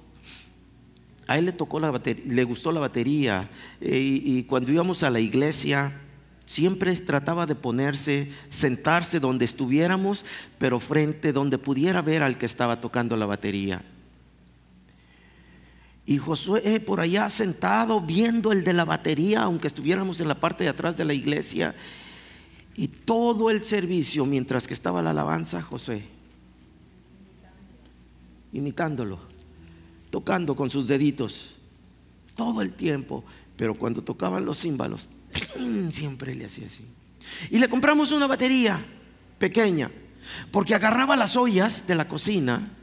a él le tocó la batería, le gustó la batería. Y, y cuando íbamos a la iglesia siempre trataba de ponerse, sentarse donde estuviéramos, pero frente donde pudiera ver al que estaba tocando la batería. Y Josué por allá sentado viendo el de la batería, aunque estuviéramos en la parte de atrás de la iglesia. Y todo el servicio, mientras que estaba la alabanza, José imitándolo, tocando con sus deditos todo el tiempo. Pero cuando tocaban los címbalos, ¡tín!, siempre le hacía así. Y le compramos una batería pequeña, porque agarraba las ollas de la cocina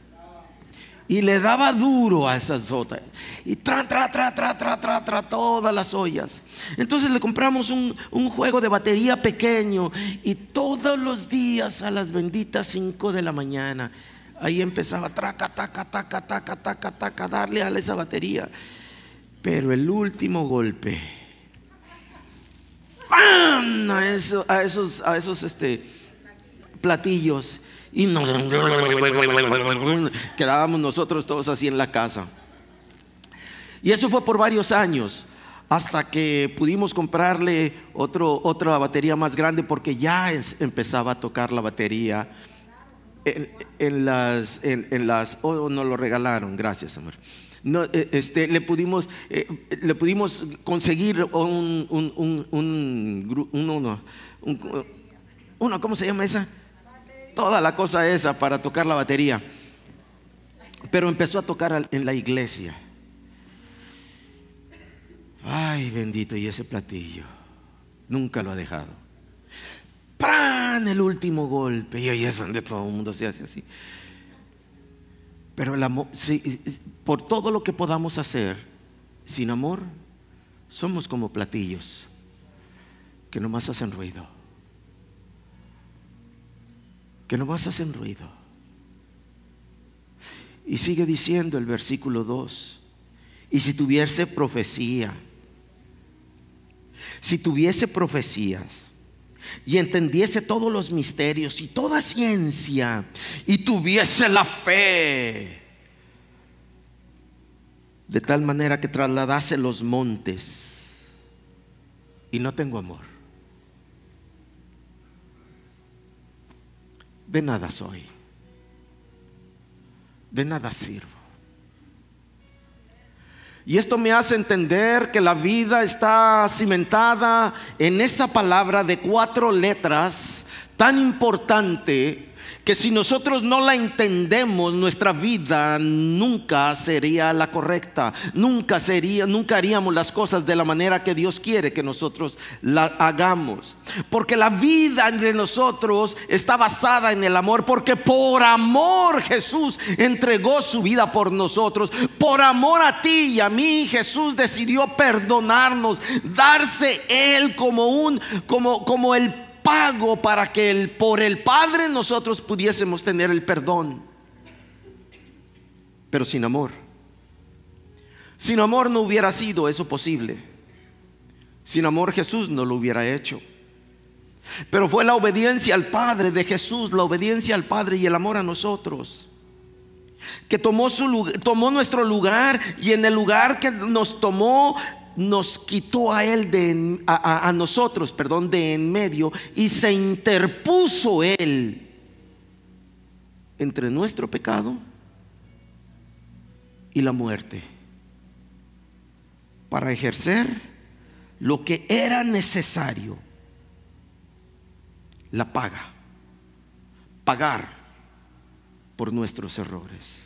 y le daba duro a esas ollas. Y tra, tra, tra, tra, tra, tra, tra, todas las ollas. Entonces le compramos un, un juego de batería pequeño. Y todos los días a las benditas cinco de la mañana, ahí empezaba traca, taca, taca, taca, taca, taca, darle a esa batería. Pero el último golpe, ¡pam!, a esos, a esos, a esos este, platillos. Y nos quedábamos nosotros todos así en la casa. Y eso fue por varios años, hasta que pudimos comprarle otro, otra batería más grande, porque ya empezaba a tocar la batería en, en las, en, en las oh, nos lo regalaron, gracias amor. No, este, le, pudimos, eh, le pudimos conseguir un, un, un, un, un, uno, un uno, ¿cómo se llama esa? Toda la cosa esa para tocar la batería. Pero empezó a tocar en la iglesia. Ay, bendito, y ese platillo nunca lo ha dejado. ¡Pran! El último golpe. Y ahí es donde todo el mundo se hace así. Pero el amor, si, por todo lo que podamos hacer sin amor, somos como platillos que nomás hacen ruido. Que nomás hacen ruido. Y sigue diciendo el versículo dos: y si tuviese profecía, si tuviese profecías y entendiese todos los misterios y toda ciencia, y tuviese la fe de tal manera que trasladase los montes, y no tengo amor, de nada soy, de nada sirvo. Y esto me hace entender que la vida está cimentada en esa palabra de cuatro letras tan importante, que si nosotros no la entendemos, nuestra vida nunca sería la correcta. Nunca sería, nunca haríamos las cosas de la manera que Dios quiere que nosotros la hagamos. Porque la vida de nosotros está basada en el amor. Porque por amor Jesús entregó su vida por nosotros. Por amor a ti y a mí, Jesús decidió perdonarnos, darse Él como un, como, como el pago para que el, por el Padre nosotros pudiésemos tener el perdón. Pero sin amor, sin amor no hubiera sido eso posible. Sin amor Jesús no lo hubiera hecho. Pero fue la obediencia al Padre de Jesús, la obediencia al Padre y el amor a nosotros, que tomó, su, tomó nuestro lugar, y en el lugar que nos tomó, nos quitó a él de, a, a nosotros, perdón, de en medio, y se interpuso él entre nuestro pecado y la muerte, para ejercer lo que era necesario, la paga, pagar por nuestros errores.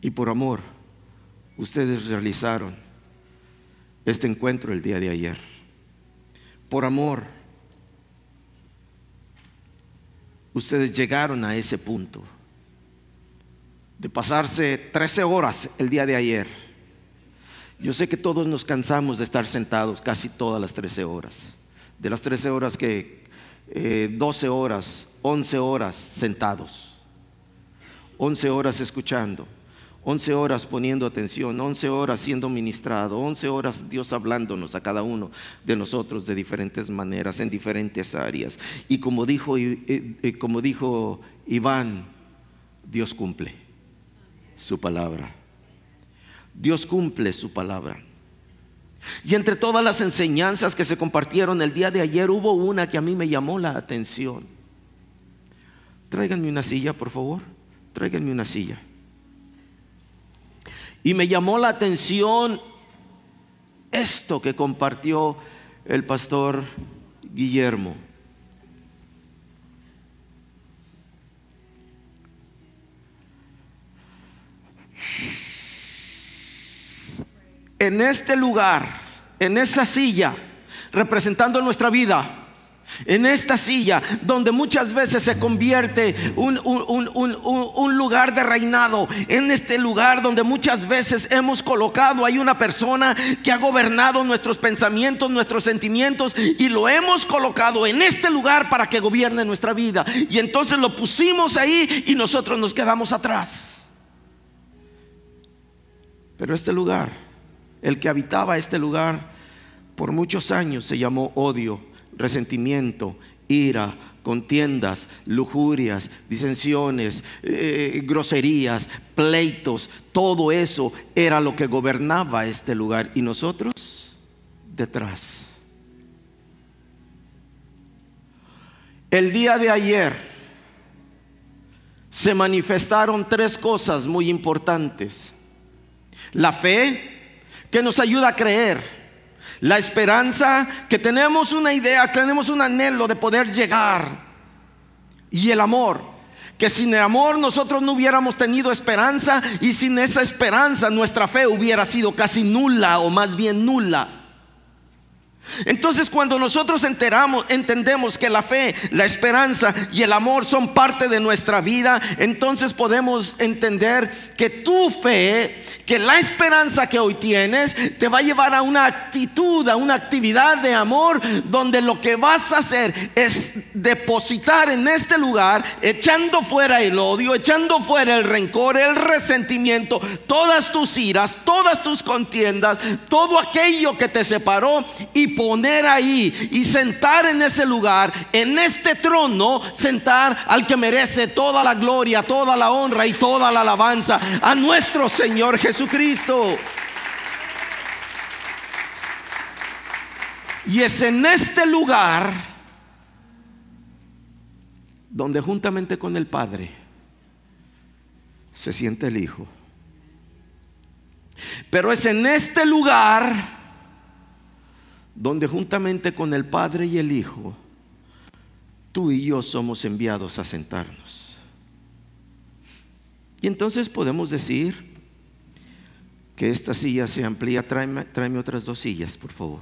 Y por amor ustedes realizaron este encuentro el día de ayer. Por amor ustedes llegaron a ese punto de pasarse trece horas el día de ayer. Yo sé que todos nos cansamos de estar sentados casi todas las trece horas. De las trece horas que eh, doce horas, once horas sentados, once horas escuchando, once horas poniendo atención, once horas siendo ministrado, once horas Dios hablándonos a cada uno de nosotros de diferentes maneras, en diferentes áreas. Y como dijo, como dijo Iván, Dios cumple su palabra. Dios cumple su palabra. Y entre todas las enseñanzas que se compartieron el día de ayer, hubo una que a mí me llamó la atención. Tráiganme una silla, por favor. Tráiganme una silla. Y me llamó la atención esto que compartió el pastor Guillermo. En este lugar, en esa silla, representando nuestra vida, en esta silla donde muchas veces se convierte un, un, un, un, un lugar de reinado, en este lugar donde muchas veces hemos colocado, hay una persona que ha gobernado nuestros pensamientos, nuestros sentimientos, y lo hemos colocado en este lugar para que gobierne nuestra vida. Y entonces lo pusimos ahí y nosotros nos quedamos atrás. Pero este lugar, el que habitaba este lugar por muchos años, se llamó odio, resentimiento, ira, contiendas, lujurias, disensiones, eh, groserías, pleitos. Todo eso era lo que gobernaba este lugar, y nosotros detrás. El día de ayer se manifestaron tres cosas muy importantes: la fe, que nos ayuda a creer; la esperanza, que tenemos una idea, que tenemos un anhelo de poder llegar; y el amor, que sin el amor nosotros no hubiéramos tenido esperanza, y sin esa esperanza nuestra fe hubiera sido casi nula, o más bien nula. Entonces, cuando nosotros enteramos, entendemos que la fe, la esperanza y el amor son parte de nuestra vida, entonces podemos entender que tu fe, que la esperanza que hoy tienes, te va a llevar a una actitud, a una actividad de amor, donde lo que vas a hacer es depositar en este lugar, echando fuera el odio, echando fuera el rencor, el resentimiento, todas tus iras, todas tus contiendas, todo aquello que te separó, y poner ahí y sentar en ese lugar, en este trono, sentar al que merece toda la gloria, toda la honra y toda la alabanza, a nuestro Señor Jesucristo. Y es en este lugar donde juntamente con el Padre se siente el Hijo. Pero es en este lugar donde juntamente con el Padre y el Hijo, tú y yo somos enviados a sentarnos. Y entonces podemos decir que esta silla se amplía. Tráeme, tráeme otras dos sillas, por favor.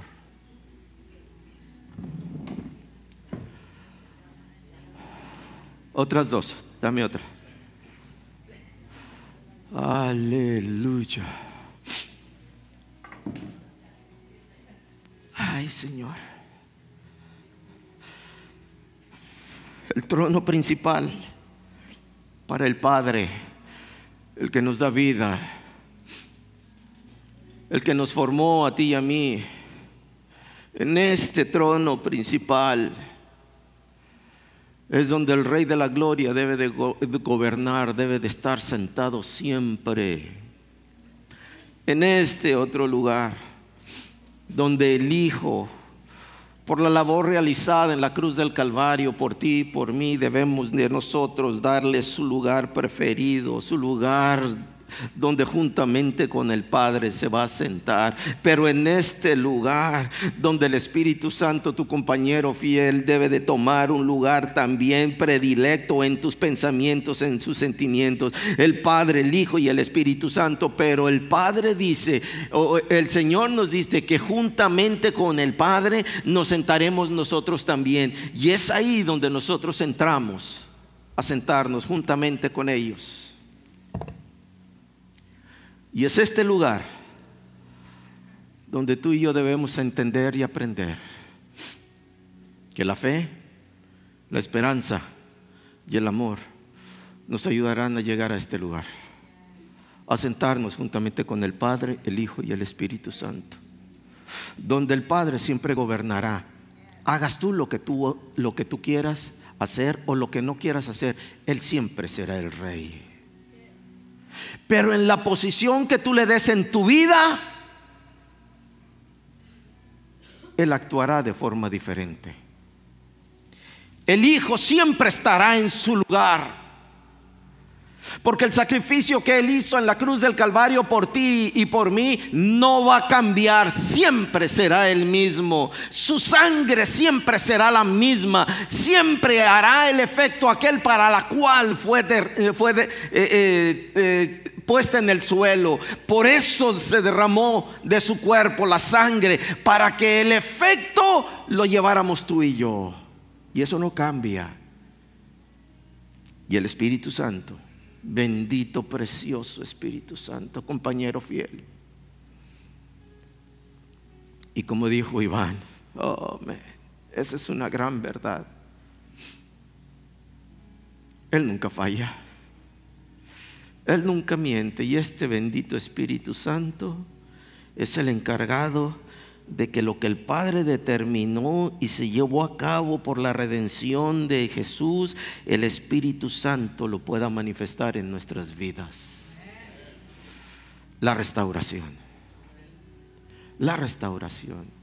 Otras dos, dame otra. Aleluya. Ay, Señor. El trono principal para el Padre, el que nos da vida, el que nos formó a ti y a mí. En este trono principal es donde el Rey de la Gloria debe de gobernar, debe de estar sentado siempre. En este otro lugar, donde el Hijo, por la labor realizada en la cruz del Calvario, por ti y por mí, debemos de nosotros darle su lugar preferido, su lugar donde juntamente con el Padre se va a sentar. Pero en este lugar donde el Espíritu Santo, tu compañero fiel, debe de tomar un lugar también predilecto en tus pensamientos, en sus sentimientos. El Padre, el Hijo y el Espíritu Santo. Pero el Padre dice, o el Señor nos dice, que juntamente con el Padre nos sentaremos nosotros también. Y es ahí donde nosotros entramos a sentarnos juntamente con ellos. Y es este lugar donde tú y yo debemos entender y aprender que la fe, la esperanza y el amor nos ayudarán a llegar a este lugar, a sentarnos juntamente con el Padre, el Hijo y el Espíritu Santo, donde el Padre siempre gobernará. Hagas tú lo que tú, lo que tú quieras hacer o lo que no quieras hacer, Él siempre será el Rey. Pero en la posición que tú le des en tu vida, Él actuará de forma diferente. El Hijo siempre estará en su lugar, porque el sacrificio que Él hizo en la cruz del Calvario por ti y por mí no va a cambiar. Siempre será el mismo. Su sangre siempre será la misma. Siempre hará el efecto aquel para la cual fue, de, fue de, eh, eh, eh, puesta en el suelo. Por eso se derramó de su cuerpo la sangre, para que el efecto lo lleváramos tú y yo. Y eso no cambia. Y el Espíritu Santo, bendito, precioso Espíritu Santo, compañero fiel. Y como dijo Iván, oh, man, esa es una gran verdad. Él nunca falla. Él nunca miente. Y este bendito Espíritu Santo es el encargado de que lo que el Padre determinó y se llevó a cabo por la redención de Jesús, el Espíritu Santo lo pueda manifestar en nuestras vidas. La restauración. La restauración.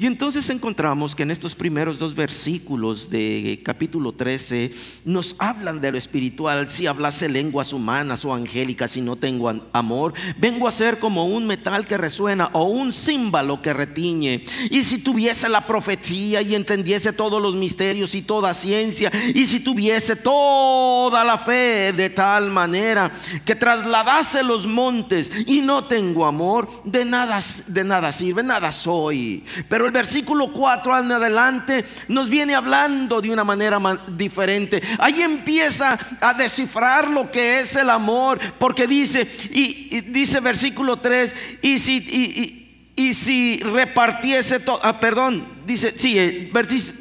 Y entonces encontramos que en estos primeros dos versículos de capítulo trece nos hablan de lo espiritual. Si hablase lenguas humanas o angélicas y no tengo amor, vengo a ser como un metal que resuena o un címbalo que retiñe. Y si tuviese la profecía y entendiese todos los misterios y toda ciencia, y si tuviese toda la fe de tal manera que trasladase los montes, y no tengo amor, de nada, de nada sirve, nada soy. Pero el versículo cuatro en adelante nos viene hablando de una manera diferente. Ahí empieza a descifrar lo que es el amor, porque dice, y, y dice versículo tres, y si, y, y, Y si repartiese, ah, perdón, dice, sí,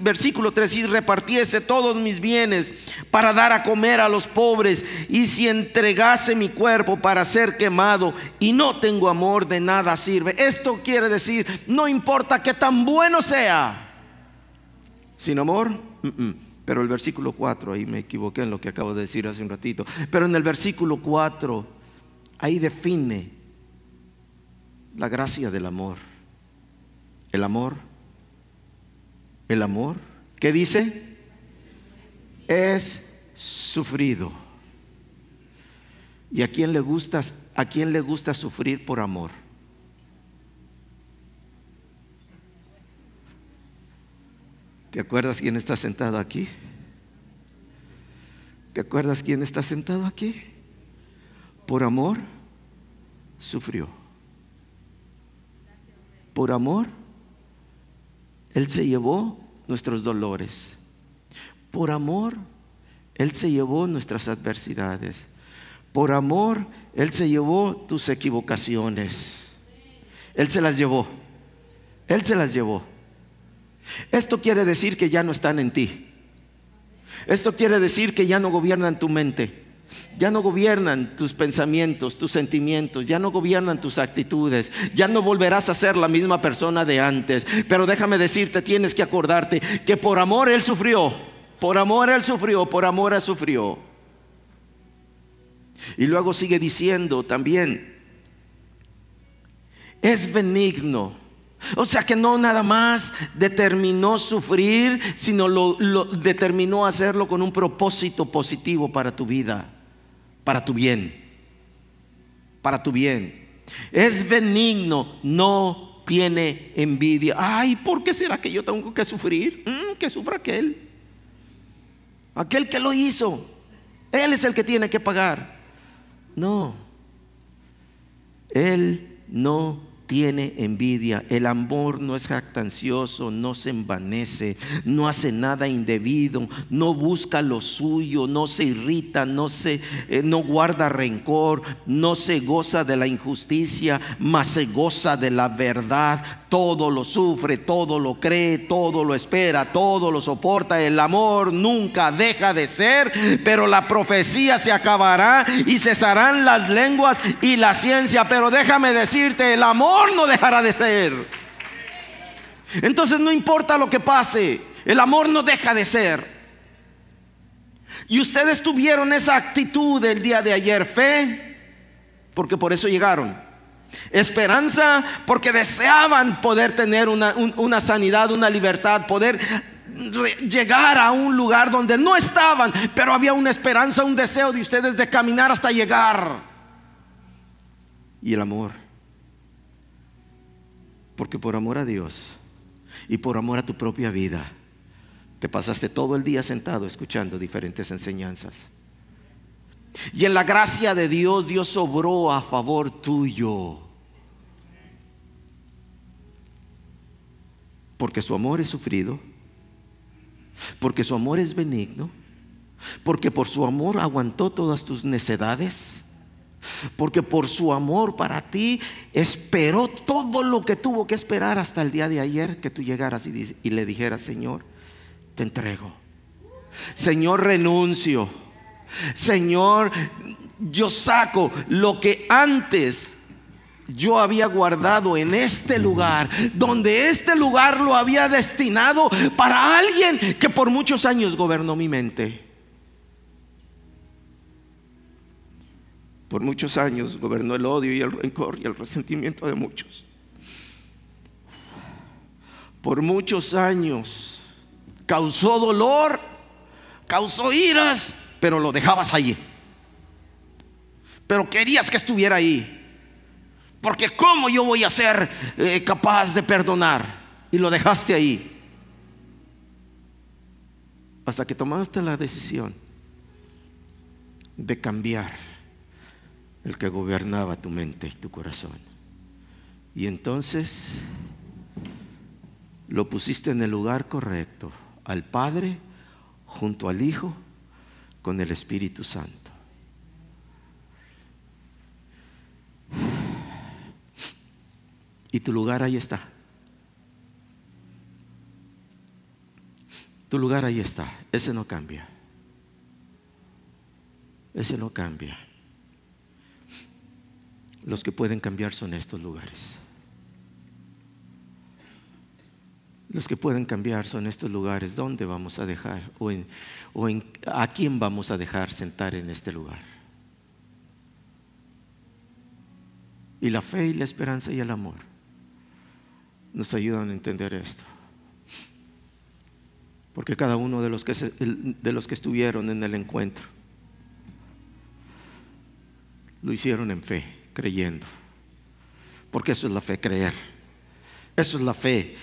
versículo tres, si repartiese todos mis bienes para dar a comer a los pobres, y si entregase mi cuerpo para ser quemado y no tengo amor, de nada sirve. Esto quiere decir, no importa que tan bueno sea, sin amor, uh-uh. Pero el versículo cuatro, ahí me equivoqué en lo que acabo de decir hace un ratito, pero en el versículo cuatro, ahí define la gracia del amor. El amor, el amor, ¿qué dice? Es sufrido. ¿Y a quién le gusta, a quién le gusta sufrir por amor? ¿Te acuerdas quién está sentado aquí? ¿Te acuerdas quién está sentado aquí? Por amor sufrió. Por amor, Él se llevó nuestros dolores. Por amor, Él se llevó nuestras adversidades. Por amor, Él se llevó tus equivocaciones. Él se las llevó. Él se las llevó. Esto quiere decir que ya no están en ti. Esto quiere decir que ya no gobiernan tu mente. Ya no gobiernan tus pensamientos, tus sentimientos, ya no gobiernan tus actitudes, ya no volverás a ser la misma persona de antes. Pero déjame decirte, tienes que acordarte que por amor Él sufrió, por amor Él sufrió, por amor Él sufrió. Y luego sigue diciendo también, es benigno. O sea que no nada más determinó sufrir, sino lo, lo determinó hacerlo con un propósito positivo para tu vida, para tu bien, para tu bien. Es benigno, no tiene envidia. Ay, ¿por qué será que yo tengo que sufrir? Mm, que sufra aquel, aquel que lo hizo. Él es el que tiene que pagar. No, él no tiene envidia. El amor no es jactancioso, no se envanece, no hace nada indebido, no busca lo suyo, no se irrita, no se eh, no guarda rencor, no se goza de la injusticia, mas se goza de la verdad. Todo lo sufre, todo lo cree, todo lo espera, todo lo soporta. El amor nunca deja de ser, pero la profecía se acabará y cesarán las lenguas y la ciencia. Pero déjame decirte, el amor no dejará de ser. Entonces no importa lo que pase, el amor no deja de ser. Y ustedes tuvieron esa actitud el día de ayer: fe, porque por eso llegaron; esperanza, porque deseaban poder tener una, un, una sanidad, una libertad, poder llegar a un lugar donde no estaban, pero había una esperanza, un deseo de ustedes de caminar hasta llegar; y el amor, porque por amor a Dios y por amor a tu propia vida, te pasaste todo el día sentado escuchando diferentes enseñanzas. Y en la gracia de Dios, Dios obró a favor tuyo, porque su amor es sufrido, porque su amor es benigno, porque por su amor aguantó todas tus necedades, porque por su amor para ti esperó todo lo que tuvo que esperar hasta el día de ayer, que tú llegaras y, y le dijeras: Señor, te entrego. Señor, renuncio. Señor, yo saco lo que antes yo había guardado en este lugar, donde este lugar lo había destinado para alguien que por muchos años gobernó mi mente. Por muchos años gobernó el odio y el rencor y el resentimiento de muchos. Por muchos años causó dolor, causó iras, pero lo dejabas allí. Pero querías que estuviera ahí. Porque ¿cómo yo voy a ser eh, capaz de perdonar? Y lo dejaste ahí. Hasta que tomaste la decisión de cambiar el que gobernaba tu mente y tu corazón, y entonces lo pusiste en el lugar correcto, al Padre, junto al Hijo, con el Espíritu Santo. Y tu lugar ahí está. Tu lugar ahí está. Ese no cambia. Ese no cambia. Los que pueden cambiar son estos lugares. Los que pueden cambiar son estos lugares. ¿Dónde vamos a dejar? ¿O, en, o en, a quién vamos a dejar sentar en este lugar? Y la fe y la esperanza y el amor nos ayudan a entender esto. Porque cada uno de los que, se, de los que estuvieron en el encuentro lo hicieron en fe, creyendo. Porque eso es la fe, creer. Eso es la fe.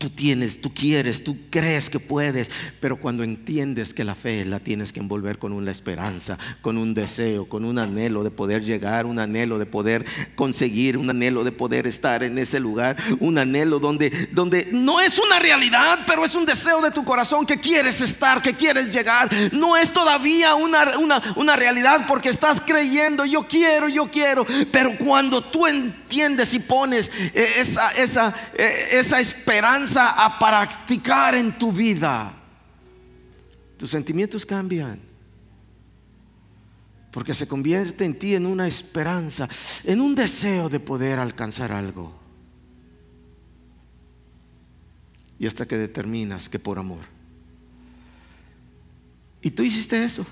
Tú tienes, tú quieres, tú crees que puedes, pero cuando entiendes que la fe la tienes que envolver con una esperanza, con un deseo, con un anhelo de poder llegar, un anhelo de poder conseguir, un anhelo de poder estar en ese lugar, un anhelo donde, donde no es una realidad, pero es un deseo de tu corazón que quieres estar, que quieres llegar. No es todavía una, una, una realidad porque estás creyendo, yo quiero, yo quiero, pero cuando tú entiendes y pones esa, esa, esa esperanza a practicar en tu vida, tus sentimientos cambian, porque se convierte en ti en una esperanza, en un deseo de poder alcanzar algo. Y hasta que determinas que por amor. Y tú hiciste eso.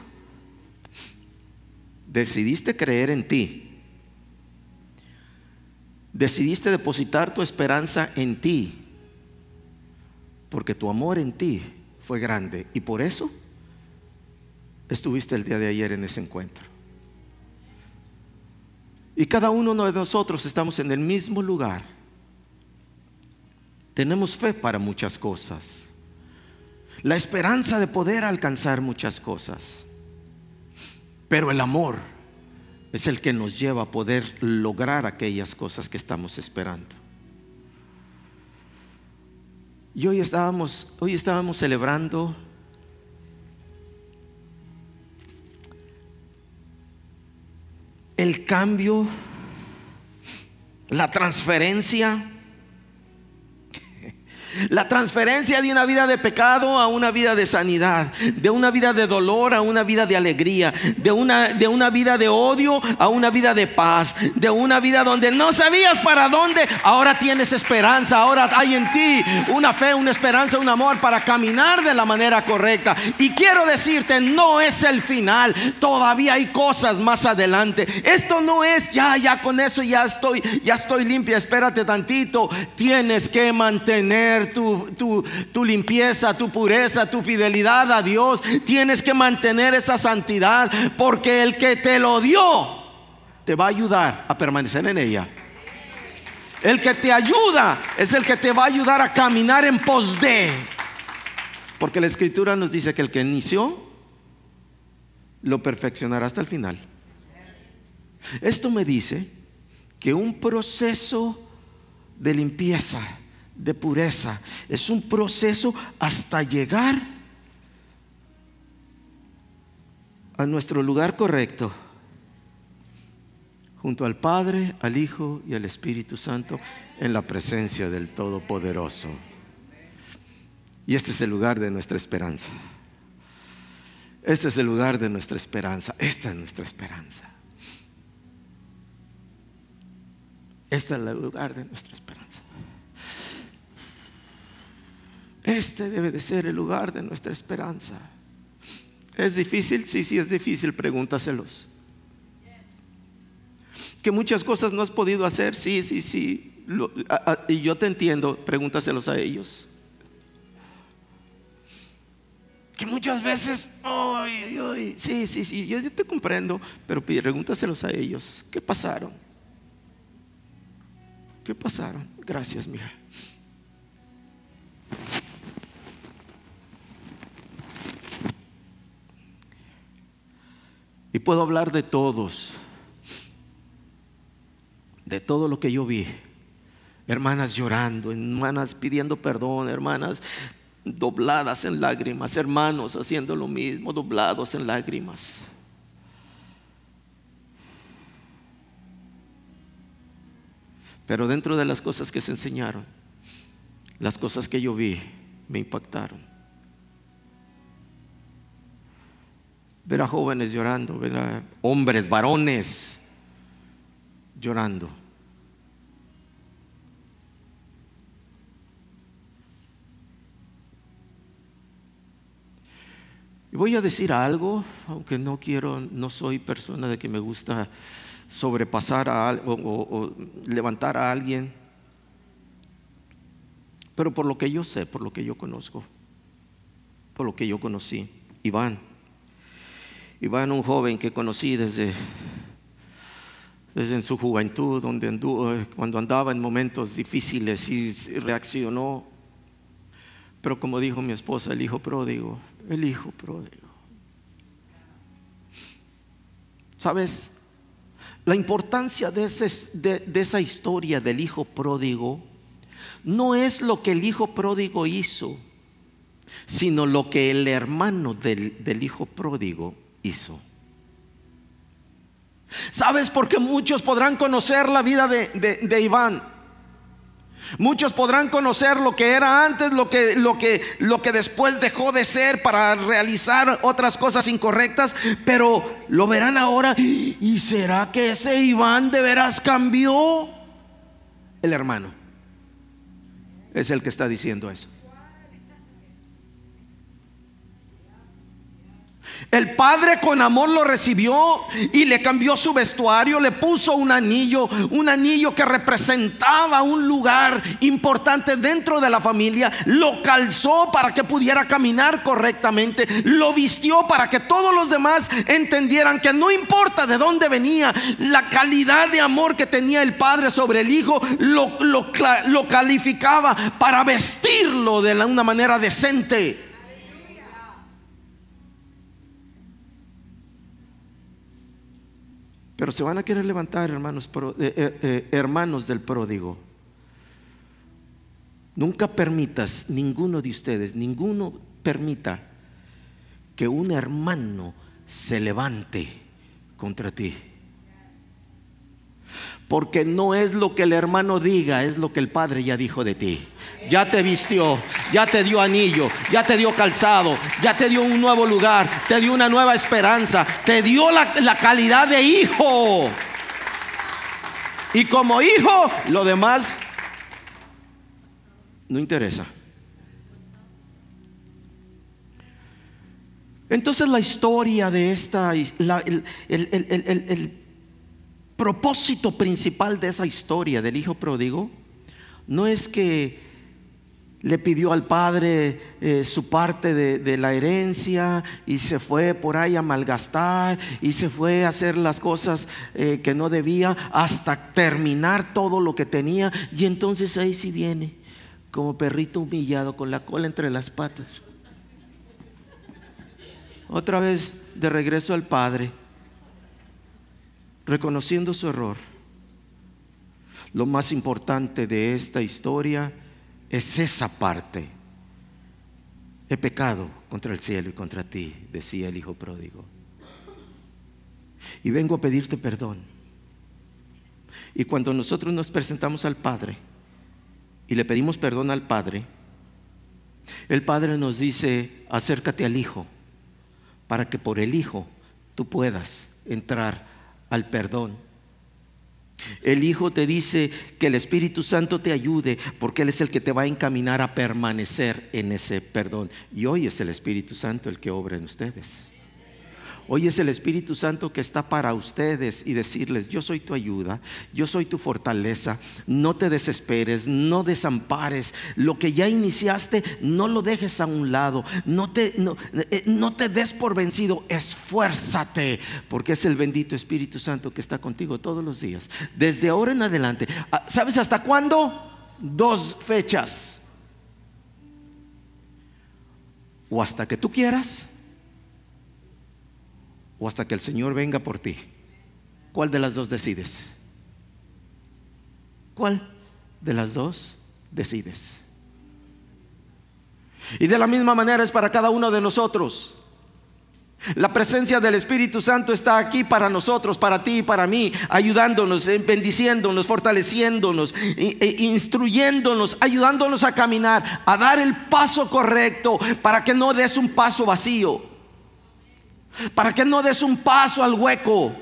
Decidiste creer en ti. Decidiste depositar tu esperanza en ti. Porque tu amor en ti fue grande. Y por eso estuviste el día de ayer en ese encuentro. Y cada uno de nosotros estamos en el mismo lugar. Tenemos fe para muchas cosas. La esperanza de poder alcanzar muchas cosas. Pero el amor es el que nos lleva a poder lograr aquellas cosas que estamos esperando. Y hoy estábamos, hoy estábamos celebrando el cambio, la transferencia, la transferencia de una vida de pecado a una vida de sanidad, de una vida de dolor a una vida de alegría, de una, de una vida de odio a una vida de paz, de una vida donde no sabías para dónde, ahora tienes esperanza, ahora hay en ti una fe, una esperanza, un amor para caminar de la manera correcta. Y quiero decirte, no es el final, todavía hay cosas más adelante. Esto no es ya, ya con eso ya estoy, ya estoy limpia, espérate tantito. Tienes que mantener Tu, tu, tu limpieza, tu pureza, tu fidelidad a Dios. Tienes que mantener esa santidad, porque el que te lo dio te va a ayudar a permanecer en ella. El que te ayuda es el que te va a ayudar a caminar en pos de. Porque la Escritura nos dice que el que inició lo perfeccionará hasta el final. Esto me dice que un proceso de limpieza, de pureza, es un proceso hasta llegar a nuestro lugar correcto, junto al Padre, al Hijo y al Espíritu Santo, en la presencia del Todopoderoso. Y este es el lugar de nuestra esperanza. Este es el lugar de nuestra esperanza. Esta es nuestra esperanza. Este es el lugar de nuestra esperanza. Este debe de ser el lugar de nuestra esperanza. ¿Es difícil? Sí, sí es difícil, pregúntaselos. ¿Que muchas cosas no has podido hacer? Sí, sí, sí. Lo, a, a, y yo te entiendo, pregúntaselos a ellos. Que muchas veces, ay, ay, sí, sí, sí, yo, yo te comprendo, pero pregúntaselos a ellos. ¿Qué pasaron? ¿Qué pasaron? Gracias, mija. Y puedo hablar de todos, de todo lo que yo vi. Hermanas llorando, hermanas pidiendo perdón, hermanas dobladas en lágrimas, hermanos haciendo lo mismo, doblados en lágrimas. Pero dentro de las cosas que se enseñaron, las cosas que yo vi me impactaron. Ver a jóvenes llorando, ver a hombres, varones llorando. Y voy a decir algo, aunque no quiero, no soy persona de que me gusta sobrepasar a, o, o, o levantar a alguien, pero por lo que yo sé, por lo que yo conozco, por lo que yo conocí, Iván, Iván, un joven que conocí desde, desde en su juventud, donde anduvo, cuando andaba en momentos difíciles y reaccionó, pero como dijo mi esposa, el hijo pródigo, el hijo pródigo, ¿sabes? La importancia de, ese, de, de esa historia del hijo pródigo no es lo que el hijo pródigo hizo, sino lo que el hermano del, del hijo pródigo hizo. ¿Sabes? Porque muchos podrán conocer la vida de, de, de Iván. Muchos podrán conocer lo que era antes, lo que, lo, que, lo que después dejó de ser para realizar otras cosas incorrectas, pero lo verán ahora. ¿Y será que ese Iván de veras cambió? El hermano es el que está diciendo eso. El padre con amor lo recibió y le cambió su vestuario, le puso un anillo, un anillo que representaba un lugar importante dentro de la familia, lo calzó para que pudiera caminar correctamente, lo vistió para que todos los demás entendieran que no importa de dónde venía, la calidad de amor que tenía el padre sobre el hijo lo, lo, lo calificaba para vestirlo de una manera decente. Pero se van a querer levantar, hermanos, pro, eh, eh, eh, hermanos del pródigo. Nunca permitas, ninguno de ustedes, ninguno permita que un hermano se levante contra ti. Porque no es lo que el hermano diga, es lo que el padre ya dijo de ti. Ya te vistió, ya te dio anillo, ya te dio calzado, ya te dio un nuevo lugar, te dio una nueva esperanza, te dio la, la calidad de hijo. Y como hijo, lo demás no interesa. Entonces la historia de esta, la, el, el, el, el, el, el propósito principal de esa historia del hijo pródigo no es que le pidió al padre eh, su parte de, de la herencia y se fue por ahí a malgastar y se fue a hacer las cosas eh, que no debía hasta terminar todo lo que tenía, y entonces ahí sí viene como perrito humillado con la cola entre las patas otra vez de regreso al padre, reconociendo su error. Lo más importante de esta historia es esa parte. He pecado contra el cielo y contra ti, decía el hijo pródigo, y vengo a pedirte perdón. Y cuando nosotros nos presentamos al Padre y le pedimos perdón al Padre, el Padre nos dice: acércate al Hijo, para que por el Hijo tú puedas entrar al perdón. El Hijo te dice que el Espíritu Santo te ayude, porque Él es el que te va a encaminar a permanecer en ese perdón. Y hoy es el Espíritu Santo el que obra en ustedes. Hoy es el Espíritu Santo que está para ustedes y decirles: yo soy tu ayuda, yo soy tu fortaleza, no te desesperes, no desampares, lo que ya iniciaste no lo dejes a un lado, no te, no, no te des por vencido, esfuérzate, porque es el bendito Espíritu Santo que está contigo todos los días, desde ahora en adelante. ¿Sabes hasta cuándo? Dos fechas, o hasta que tú quieras, o hasta que el Señor venga por ti. ¿Cuál de las dos decides? ¿Cuál de las dos decides? Y de la misma manera es para cada uno de nosotros. La presencia del Espíritu Santo está aquí para nosotros, para ti y para mí, ayudándonos, bendiciéndonos, fortaleciéndonos, instruyéndonos, ayudándonos a caminar, a dar el paso correcto, para que no des un paso vacío, para que no des un paso al hueco,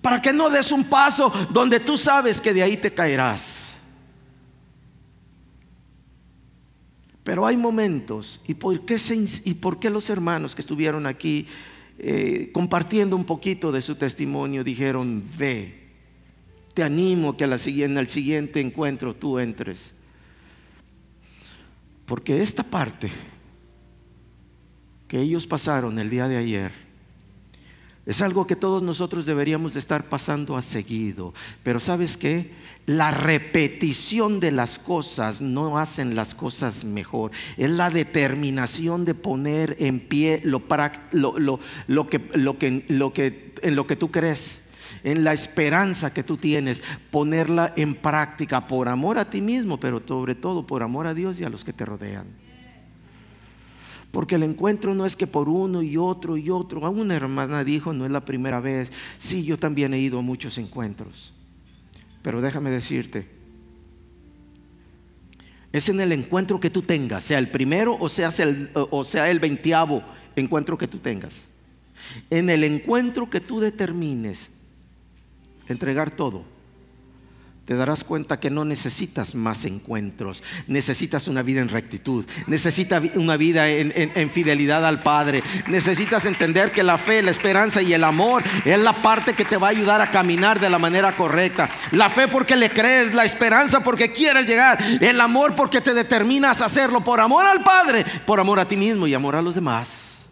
para que no des un paso donde tú sabes que de ahí te caerás. Pero hay momentos, ¿y por qué, se, y por qué los hermanos que estuvieron aquí eh, compartiendo un poquito de su testimonio dijeron, ve, te animo que a la, en el siguiente encuentro tú entres? Porque esta parte que ellos pasaron el día de ayer es algo que todos nosotros deberíamos de estar pasando a seguido. Pero ¿sabes qué? La repetición de las cosas no hacen las cosas mejor. Es la determinación de poner en pie lo, lo, lo, lo, que, lo, que, lo que en lo que tú crees, en la esperanza que tú tienes, ponerla en práctica por amor a ti mismo, pero sobre todo por amor a Dios y a los que te rodean. Porque el encuentro no es que por uno y otro y otro. A una hermana dijo, no es la primera vez. Sí, yo también he ido a muchos encuentros. Pero déjame decirte, es en el encuentro que tú tengas, sea el primero o sea el, o sea el veintiavo encuentro que tú tengas, en el encuentro que tú determines entregar todo, te darás cuenta que no necesitas más encuentros. Necesitas una vida en rectitud. Necesitas una vida en, en, en fidelidad al Padre. Necesitas entender que la fe, la esperanza y el amor es la parte que te va a ayudar a caminar de la manera correcta. La fe porque le crees, la esperanza porque quieres llegar, el amor porque te determinas a hacerlo por amor al Padre, por amor a ti mismo y amor a los demás.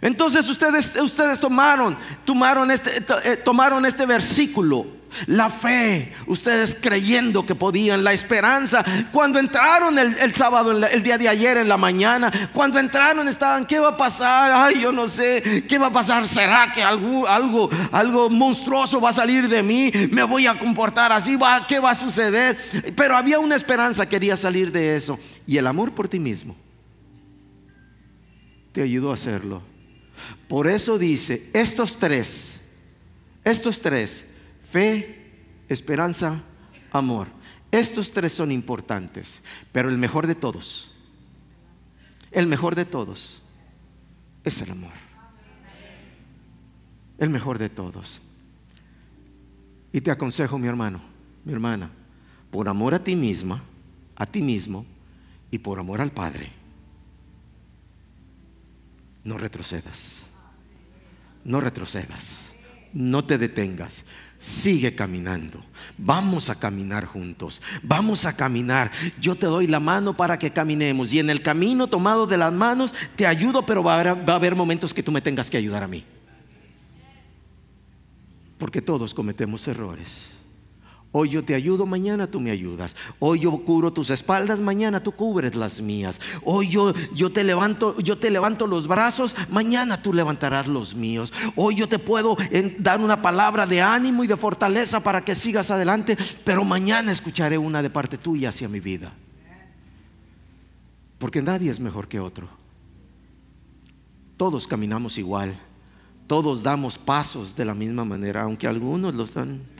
Entonces ustedes, ustedes tomaron, tomaron, este, tomaron este versículo. La fe, ustedes creyendo que podían. La esperanza, cuando entraron el, el sábado, el, el día de ayer en la mañana, cuando entraron estaban, ¿qué va a pasar? Ay, yo no sé, ¿qué va a pasar? ¿Será que algo, algo, algo monstruoso va a salir de mí? ¿Me voy a comportar así? ¿Va, ¿Qué va a suceder? Pero había una esperanza, quería salir de eso. Y el amor por ti mismo te ayudó a hacerlo. Por eso dice, estos tres, estos tres, fe, esperanza, amor. Estos tres son importantes, pero el mejor de todos, el mejor de todos es el amor. El mejor de todos. Y te aconsejo, mi hermano, mi hermana, por amor a ti misma, a ti mismo y por amor al Padre, no retrocedas, no retrocedas, no te detengas. Sigue caminando. Vamos a caminar juntos. Vamos a caminar. Yo te doy la mano para que caminemos. Y en el camino tomado de las manos te ayudo, pero va a haber, va a haber momentos que tú me tengas que ayudar a mí. Porque todos cometemos errores. Hoy yo te ayudo, mañana tú me ayudas. Hoy yo cubro tus espaldas, mañana tú cubres las mías. Hoy yo, yo, te levanto, yo te levanto los brazos, mañana tú levantarás los míos. Hoy yo te puedo dar una palabra de ánimo y de fortaleza para que sigas adelante, pero mañana escucharé una de parte tuya hacia mi vida. Porque nadie es mejor que otro. Todos caminamos igual. Todos damos pasos de la misma manera, aunque algunos los dan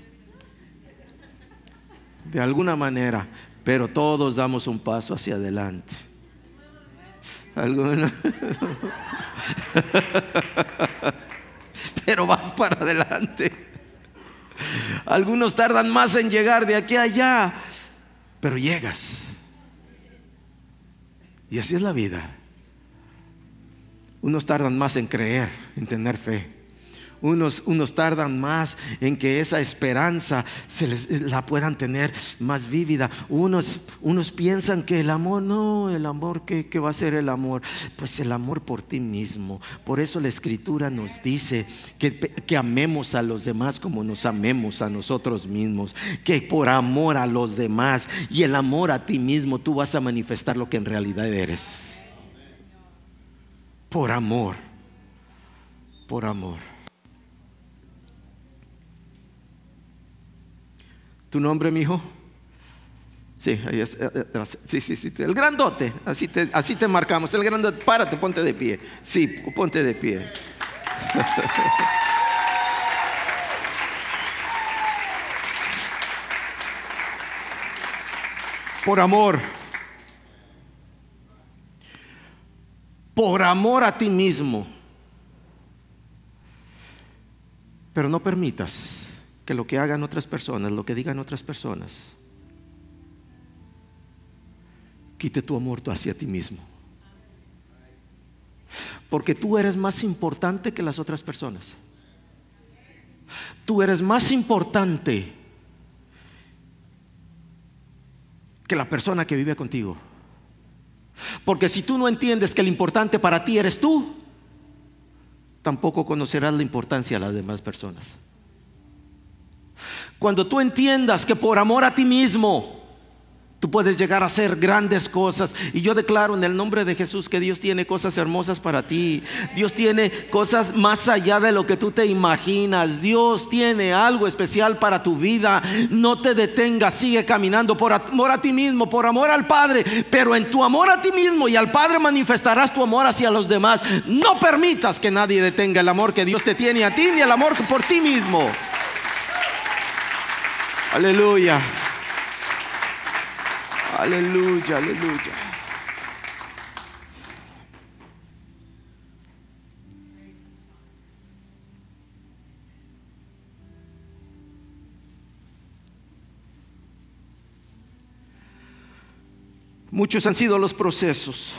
de alguna manera, pero todos damos un paso hacia adelante. Algunos, pero van para adelante. Algunos tardan más en llegar de aquí a allá, pero llegas. Y así es la vida. Unos tardan más en creer, en tener fe. Unos, unos tardan más en que esa esperanza se les, la puedan tener más vívida. Unos, unos piensan que el amor, no, el amor, ¿qué, qué va a ser el amor? Pues el amor por ti mismo. Por eso la Escritura nos dice que, que amemos a los demás como nos amemos a nosotros mismos. Que por amor a los demás y el amor a ti mismo tú vas a manifestar lo que en realidad eres. Por amor, por amor. ¿Tu nombre, mi hijo? Sí, ahí es, atrás. Sí, sí, sí. El grandote. Así te, así te marcamos. El grandote. Párate, ponte de pie. Sí, ponte de pie. Por amor. Por amor a ti mismo. Pero no permitas que lo que hagan otras personas, lo que digan otras personas, quite tu amor hacia ti mismo. Porque tú eres más importante que las otras personas. Tú eres más importante que la persona que vive contigo. Porque si tú no entiendes que el importante para ti eres tú, tampoco conocerás la importancia de las demás personas. Cuando tú entiendas que por amor a ti mismo tú puedes llegar a hacer grandes cosas. Y yo declaro en el nombre de Jesús que Dios tiene cosas hermosas para ti. Dios tiene cosas más allá de lo que tú te imaginas. Dios tiene algo especial para tu vida. No te detengas, sigue caminando por amor a ti mismo, por amor al Padre. Pero en tu amor a ti mismo y al Padre manifestarás tu amor hacia los demás. No permitas que nadie detenga el amor que Dios te tiene a ti, ni el amor por ti mismo. Aleluya. Aleluya, aleluya. Muchos han sido los procesos.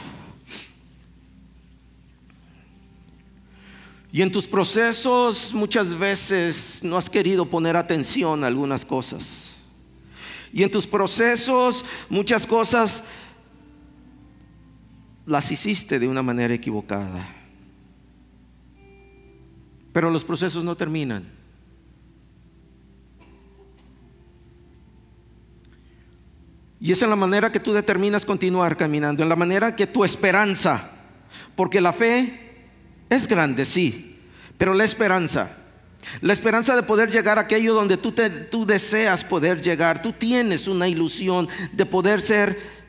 Y en tus procesos muchas veces no has querido poner atención a algunas cosas. Y en tus procesos muchas cosas las hiciste de una manera equivocada. Pero los procesos no terminan. Y es en la manera que tú determinas continuar caminando, en la manera que tu esperanza, porque la fe es grande, sí, pero la esperanza... La esperanza de poder llegar a aquello donde tú, te, tú deseas poder llegar. Tú tienes una ilusión de poder ser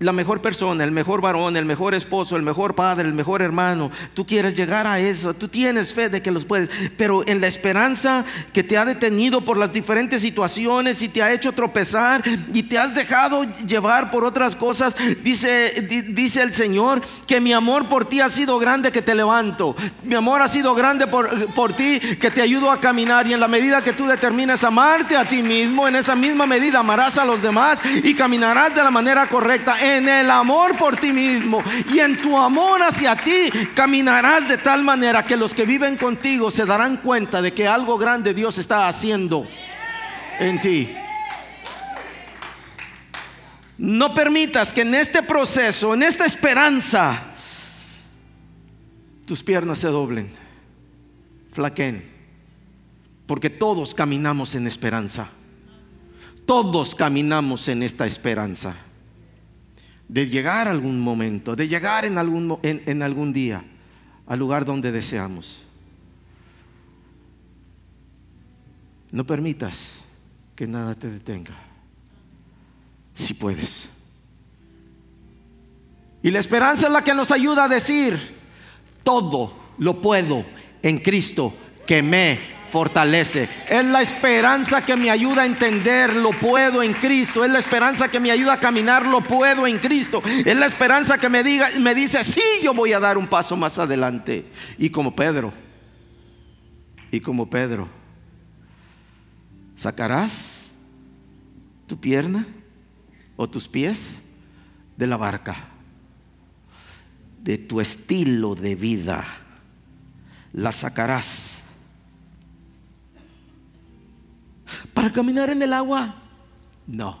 la mejor persona, el mejor varón, el mejor esposo, el mejor padre, el mejor hermano. Tú quieres llegar a eso, tú tienes fe de que los puedes. Pero en la esperanza que te ha detenido por las diferentes situaciones y te ha hecho tropezar y te has dejado llevar por otras cosas, dice, di, dice el Señor que mi amor por ti ha sido grande, que te levanto. Mi amor ha sido grande por, por ti, que te ayudo a caminar. Y en la medida que tú determinas amarte a ti mismo, en esa misma medida amarás a los demás y caminarás de la manera correcta. En el amor por ti mismo y en tu amor hacia ti caminarás de tal manera que los que viven contigo se darán cuenta de que algo grande Dios está haciendo en ti. No permitas que en este proceso, en esta esperanza, tus piernas se doblen, flaqueen, porque todos caminamos en esperanza. Todos caminamos en esta esperanza de llegar a algún momento, de llegar en algún, en, en algún día al lugar donde deseamos. No permitas que nada te detenga, si puedes. Y la esperanza es la que nos ayuda a decir: todo lo puedo en Cristo que me fortalece. Es la esperanza que me ayuda a entender: lo puedo en Cristo. Es la esperanza que me ayuda a caminar: lo puedo en Cristo. Es la esperanza que me diga, me dice: sí, yo voy a dar un paso más adelante. Y como Pedro, y como Pedro, sacarás tu pierna o tus pies de la barca, de tu estilo de vida, la sacarás para caminar en el agua. No,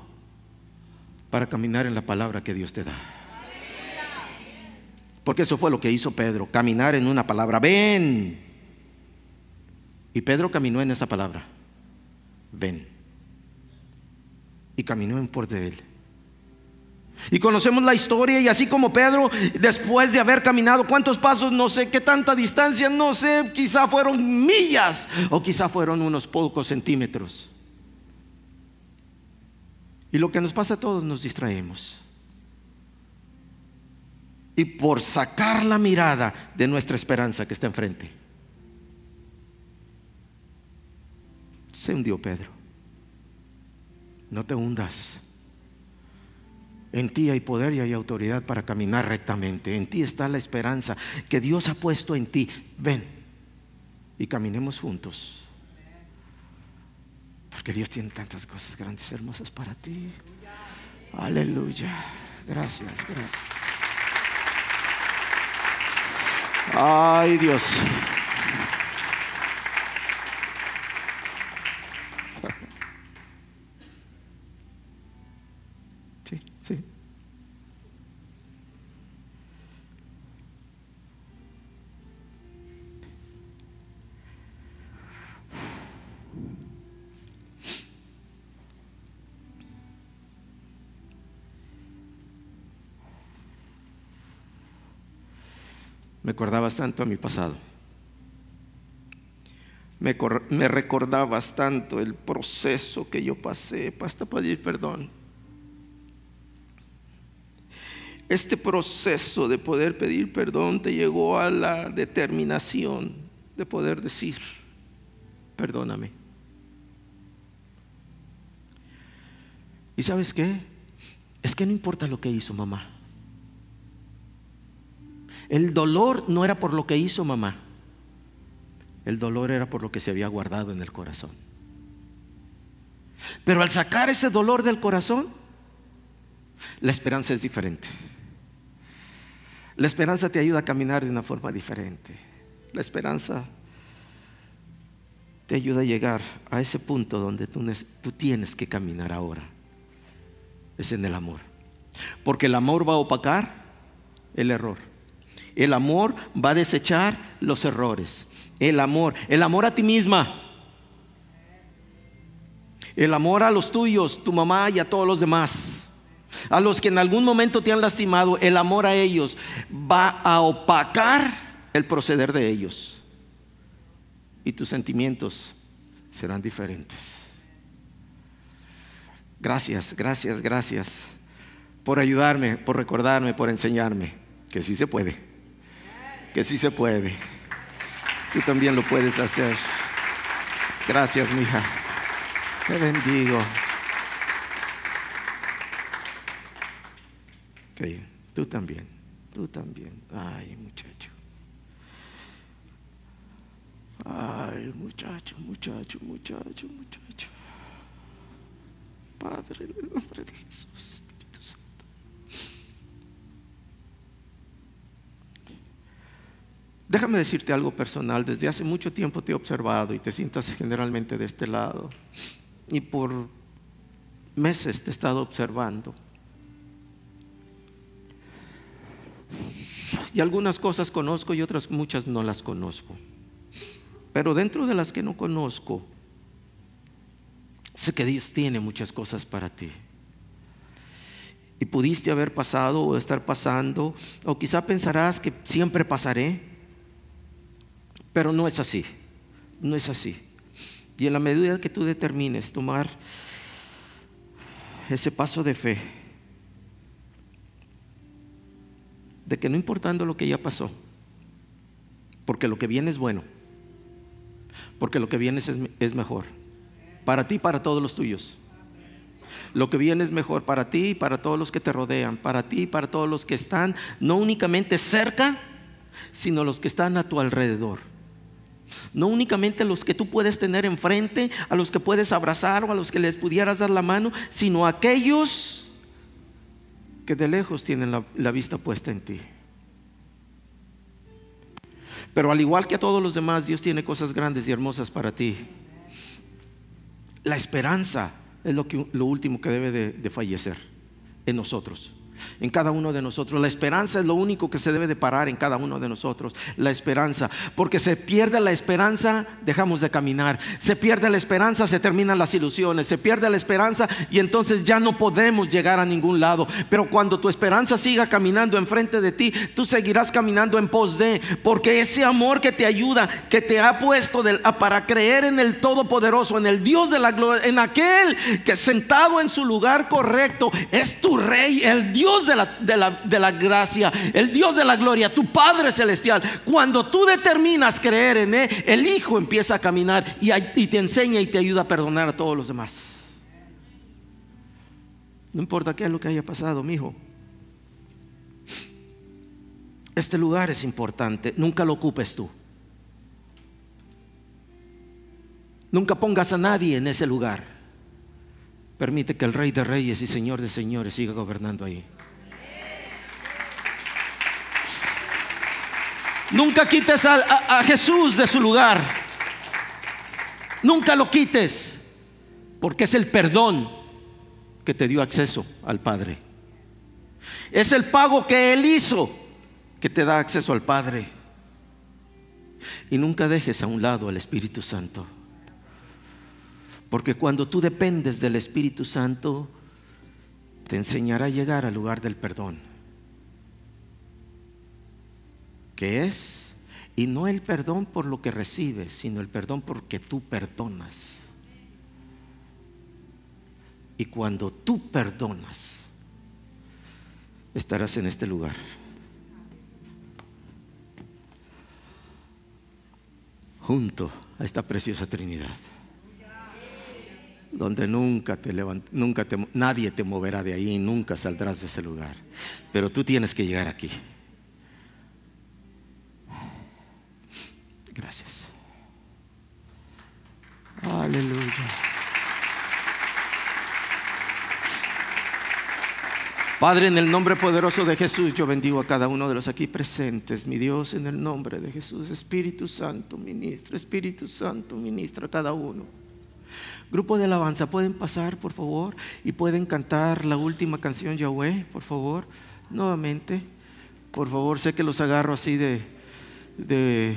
para caminar en la palabra que Dios te da. Porque eso fue lo que hizo Pedro, caminar en una palabra. Ven. Y Pedro caminó en esa palabra. Ven. Y caminó en por de él. Y conocemos la historia. Y así como Pedro, después de haber caminado cuántos pasos, no sé qué tanta distancia, no sé, quizá fueron millas o quizá fueron unos pocos centímetros, Y lo que nos pasa a todos, nos distraemos. Y por sacar la mirada de nuestra esperanza que está enfrente, se hundió Pedro. No te hundas. En ti hay poder y hay autoridad para caminar rectamente. En ti está la esperanza que Dios ha puesto en ti. Ven y caminemos juntos, porque Dios tiene tantas cosas grandes, hermosas para ti. Aleluya. Gracias, gracias. Ay, Dios. Sí, sí. Me recordabas tanto a mi pasado. Me, cor- me recordabas tanto el proceso que yo pasé hasta pedir perdón. Este proceso de poder pedir perdón te llegó a la determinación de poder decir: perdóname. ¿Y sabes qué? Es que no importa lo que hizo mamá. El dolor no era por lo que hizo mamá. El dolor era por lo que se había guardado en el corazón. Pero al sacar ese dolor del corazón, la esperanza es diferente. La esperanza te ayuda a caminar de una forma diferente. La esperanza te ayuda a llegar a ese punto donde tú, tú tienes que caminar ahora. Es en el amor. Porque el amor va a opacar el error. El amor va a desechar los errores. El amor, el amor a ti misma, el amor a los tuyos, tu mamá y a todos los demás, a los que en algún momento te han lastimado. El amor a ellos va a opacar el proceder de ellos, y tus sentimientos serán diferentes. Gracias, gracias, gracias por ayudarme, por recordarme, por enseñarme que sí se puede. Que sí se puede. Tú también lo puedes hacer. Gracias, mija. Te bendigo. Okay. Tú también. Tú también. Ay, muchacho. Ay, muchacho, muchacho, muchacho, muchacho. Padre, en el nombre de Jesús. Déjame decirte algo personal. Desde hace mucho tiempo te he observado y te sientas generalmente de este lado, y por meses te he estado observando, y algunas cosas conozco y otras muchas no las conozco. Pero dentro de las que no conozco, sé que Dios tiene muchas cosas para ti. Y pudiste haber pasado o estar pasando, o quizá pensarás que siempre pasaré. Pero no es así, no es así. Y en la medida que tú determines tomar ese paso de fe, de que no importando lo que ya pasó, porque lo que viene es bueno, porque lo que viene es, es mejor, para ti y para todos los tuyos. Lo que viene es mejor para ti y para todos los que te rodean, para ti y para todos los que están, no únicamente cerca, sino los que están a tu alrededor. No únicamente los que tú puedes tener enfrente, a los que puedes abrazar o a los que les pudieras dar la mano, sino aquellos que de lejos tienen la, la vista puesta en ti. Pero al igual que a todos los demás, Dios tiene cosas grandes y hermosas para ti. La esperanza es lo, que, lo último que debe de, de fallecer en nosotros. en cada uno de nosotros. La esperanza es lo único que se debe de parar en cada uno de nosotros. La esperanza, porque se pierde la esperanza, dejamos de caminar. Se pierde la esperanza, se terminan las ilusiones. Se pierde la esperanza y entonces ya no podemos llegar a ningún lado. Pero cuando tu esperanza siga caminando enfrente de ti, tú seguirás caminando en pos de, porque ese amor que te ayuda, que te ha puesto del, para creer en el Todopoderoso, en el Dios de la gloria, en aquel que sentado en su lugar correcto es tu Rey, el Dios de la, de la, de la gracia, el Dios de la gloria, tu Padre celestial. Cuando tú determinas creer en Él, el Hijo empieza a caminar y, y te enseña y te ayuda a perdonar a todos los demás. No importa qué es lo que haya pasado, mi hijo. Este lugar es importante, nunca lo ocupes tú. Nunca pongas a nadie en ese lugar. Permite que el Rey de Reyes y Señor de Señores siga gobernando ahí. Nunca quites a, a, a Jesús de su lugar. Nunca lo quites, porque es el perdón que te dio acceso al Padre. Es el pago que Él hizo que te da acceso al Padre. Y nunca dejes a un lado al Espíritu Santo, porque cuando tú dependes del Espíritu Santo, te enseñará a llegar al lugar del perdón, que es, y no el perdón por lo que recibes, sino el perdón porque tú perdonas. Y cuando tú perdonas, estarás en este lugar. Junto a esta preciosa Trinidad, donde nunca te levant, nunca te, nadie te moverá de ahí, nunca saldrás de ese lugar. Pero tú tienes que llegar aquí. Gracias. Aleluya. Padre, en el nombre poderoso de Jesús, yo bendigo a cada uno de los aquí presentes, mi Dios, en el nombre de Jesús. Espíritu Santo, ministra, Espíritu Santo, ministra a cada uno. Grupo de alabanza, pueden pasar por favor y pueden cantar la última canción, Yahweh, por favor, nuevamente. Por favor, sé que los agarro así de, de,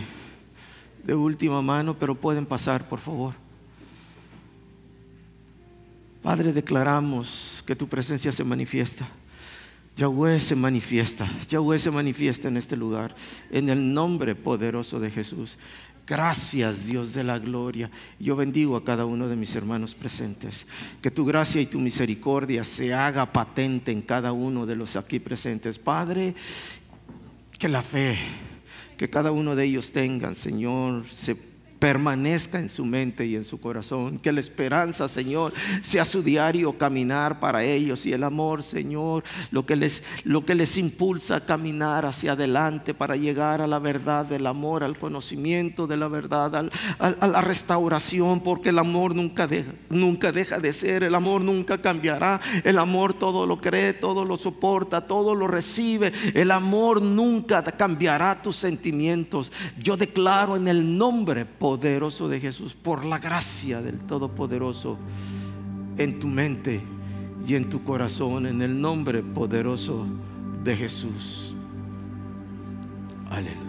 de última mano, pero pueden pasar por favor. Padre, declaramos que tu presencia se manifiesta. Yahweh se manifiesta, Yahweh se manifiesta en este lugar, en el nombre poderoso de Jesús. Gracias, Dios de la gloria. Yo bendigo a cada uno de mis hermanos presentes. Que tu gracia y tu misericordia se haga patente en cada uno de los aquí presentes. Padre, que la fe que cada uno de ellos tengan, Señor, se permanezca en su mente y en su corazón. Que la esperanza, Señor, sea su diario caminar para ellos, y el amor, Señor, lo que les, lo que les impulsa a caminar hacia adelante para llegar a la verdad del amor, al conocimiento de la verdad, al, al, a la restauración, porque el amor nunca deja, nunca deja de ser, el amor nunca cambiará, el amor todo lo cree, todo lo soporta, todo lo recibe, el amor nunca cambiará tus sentimientos. Yo declaro en el nombre poderoso de Jesús, por la gracia del Todopoderoso, en tu mente y en tu corazón, en el nombre poderoso de Jesús. Aleluya.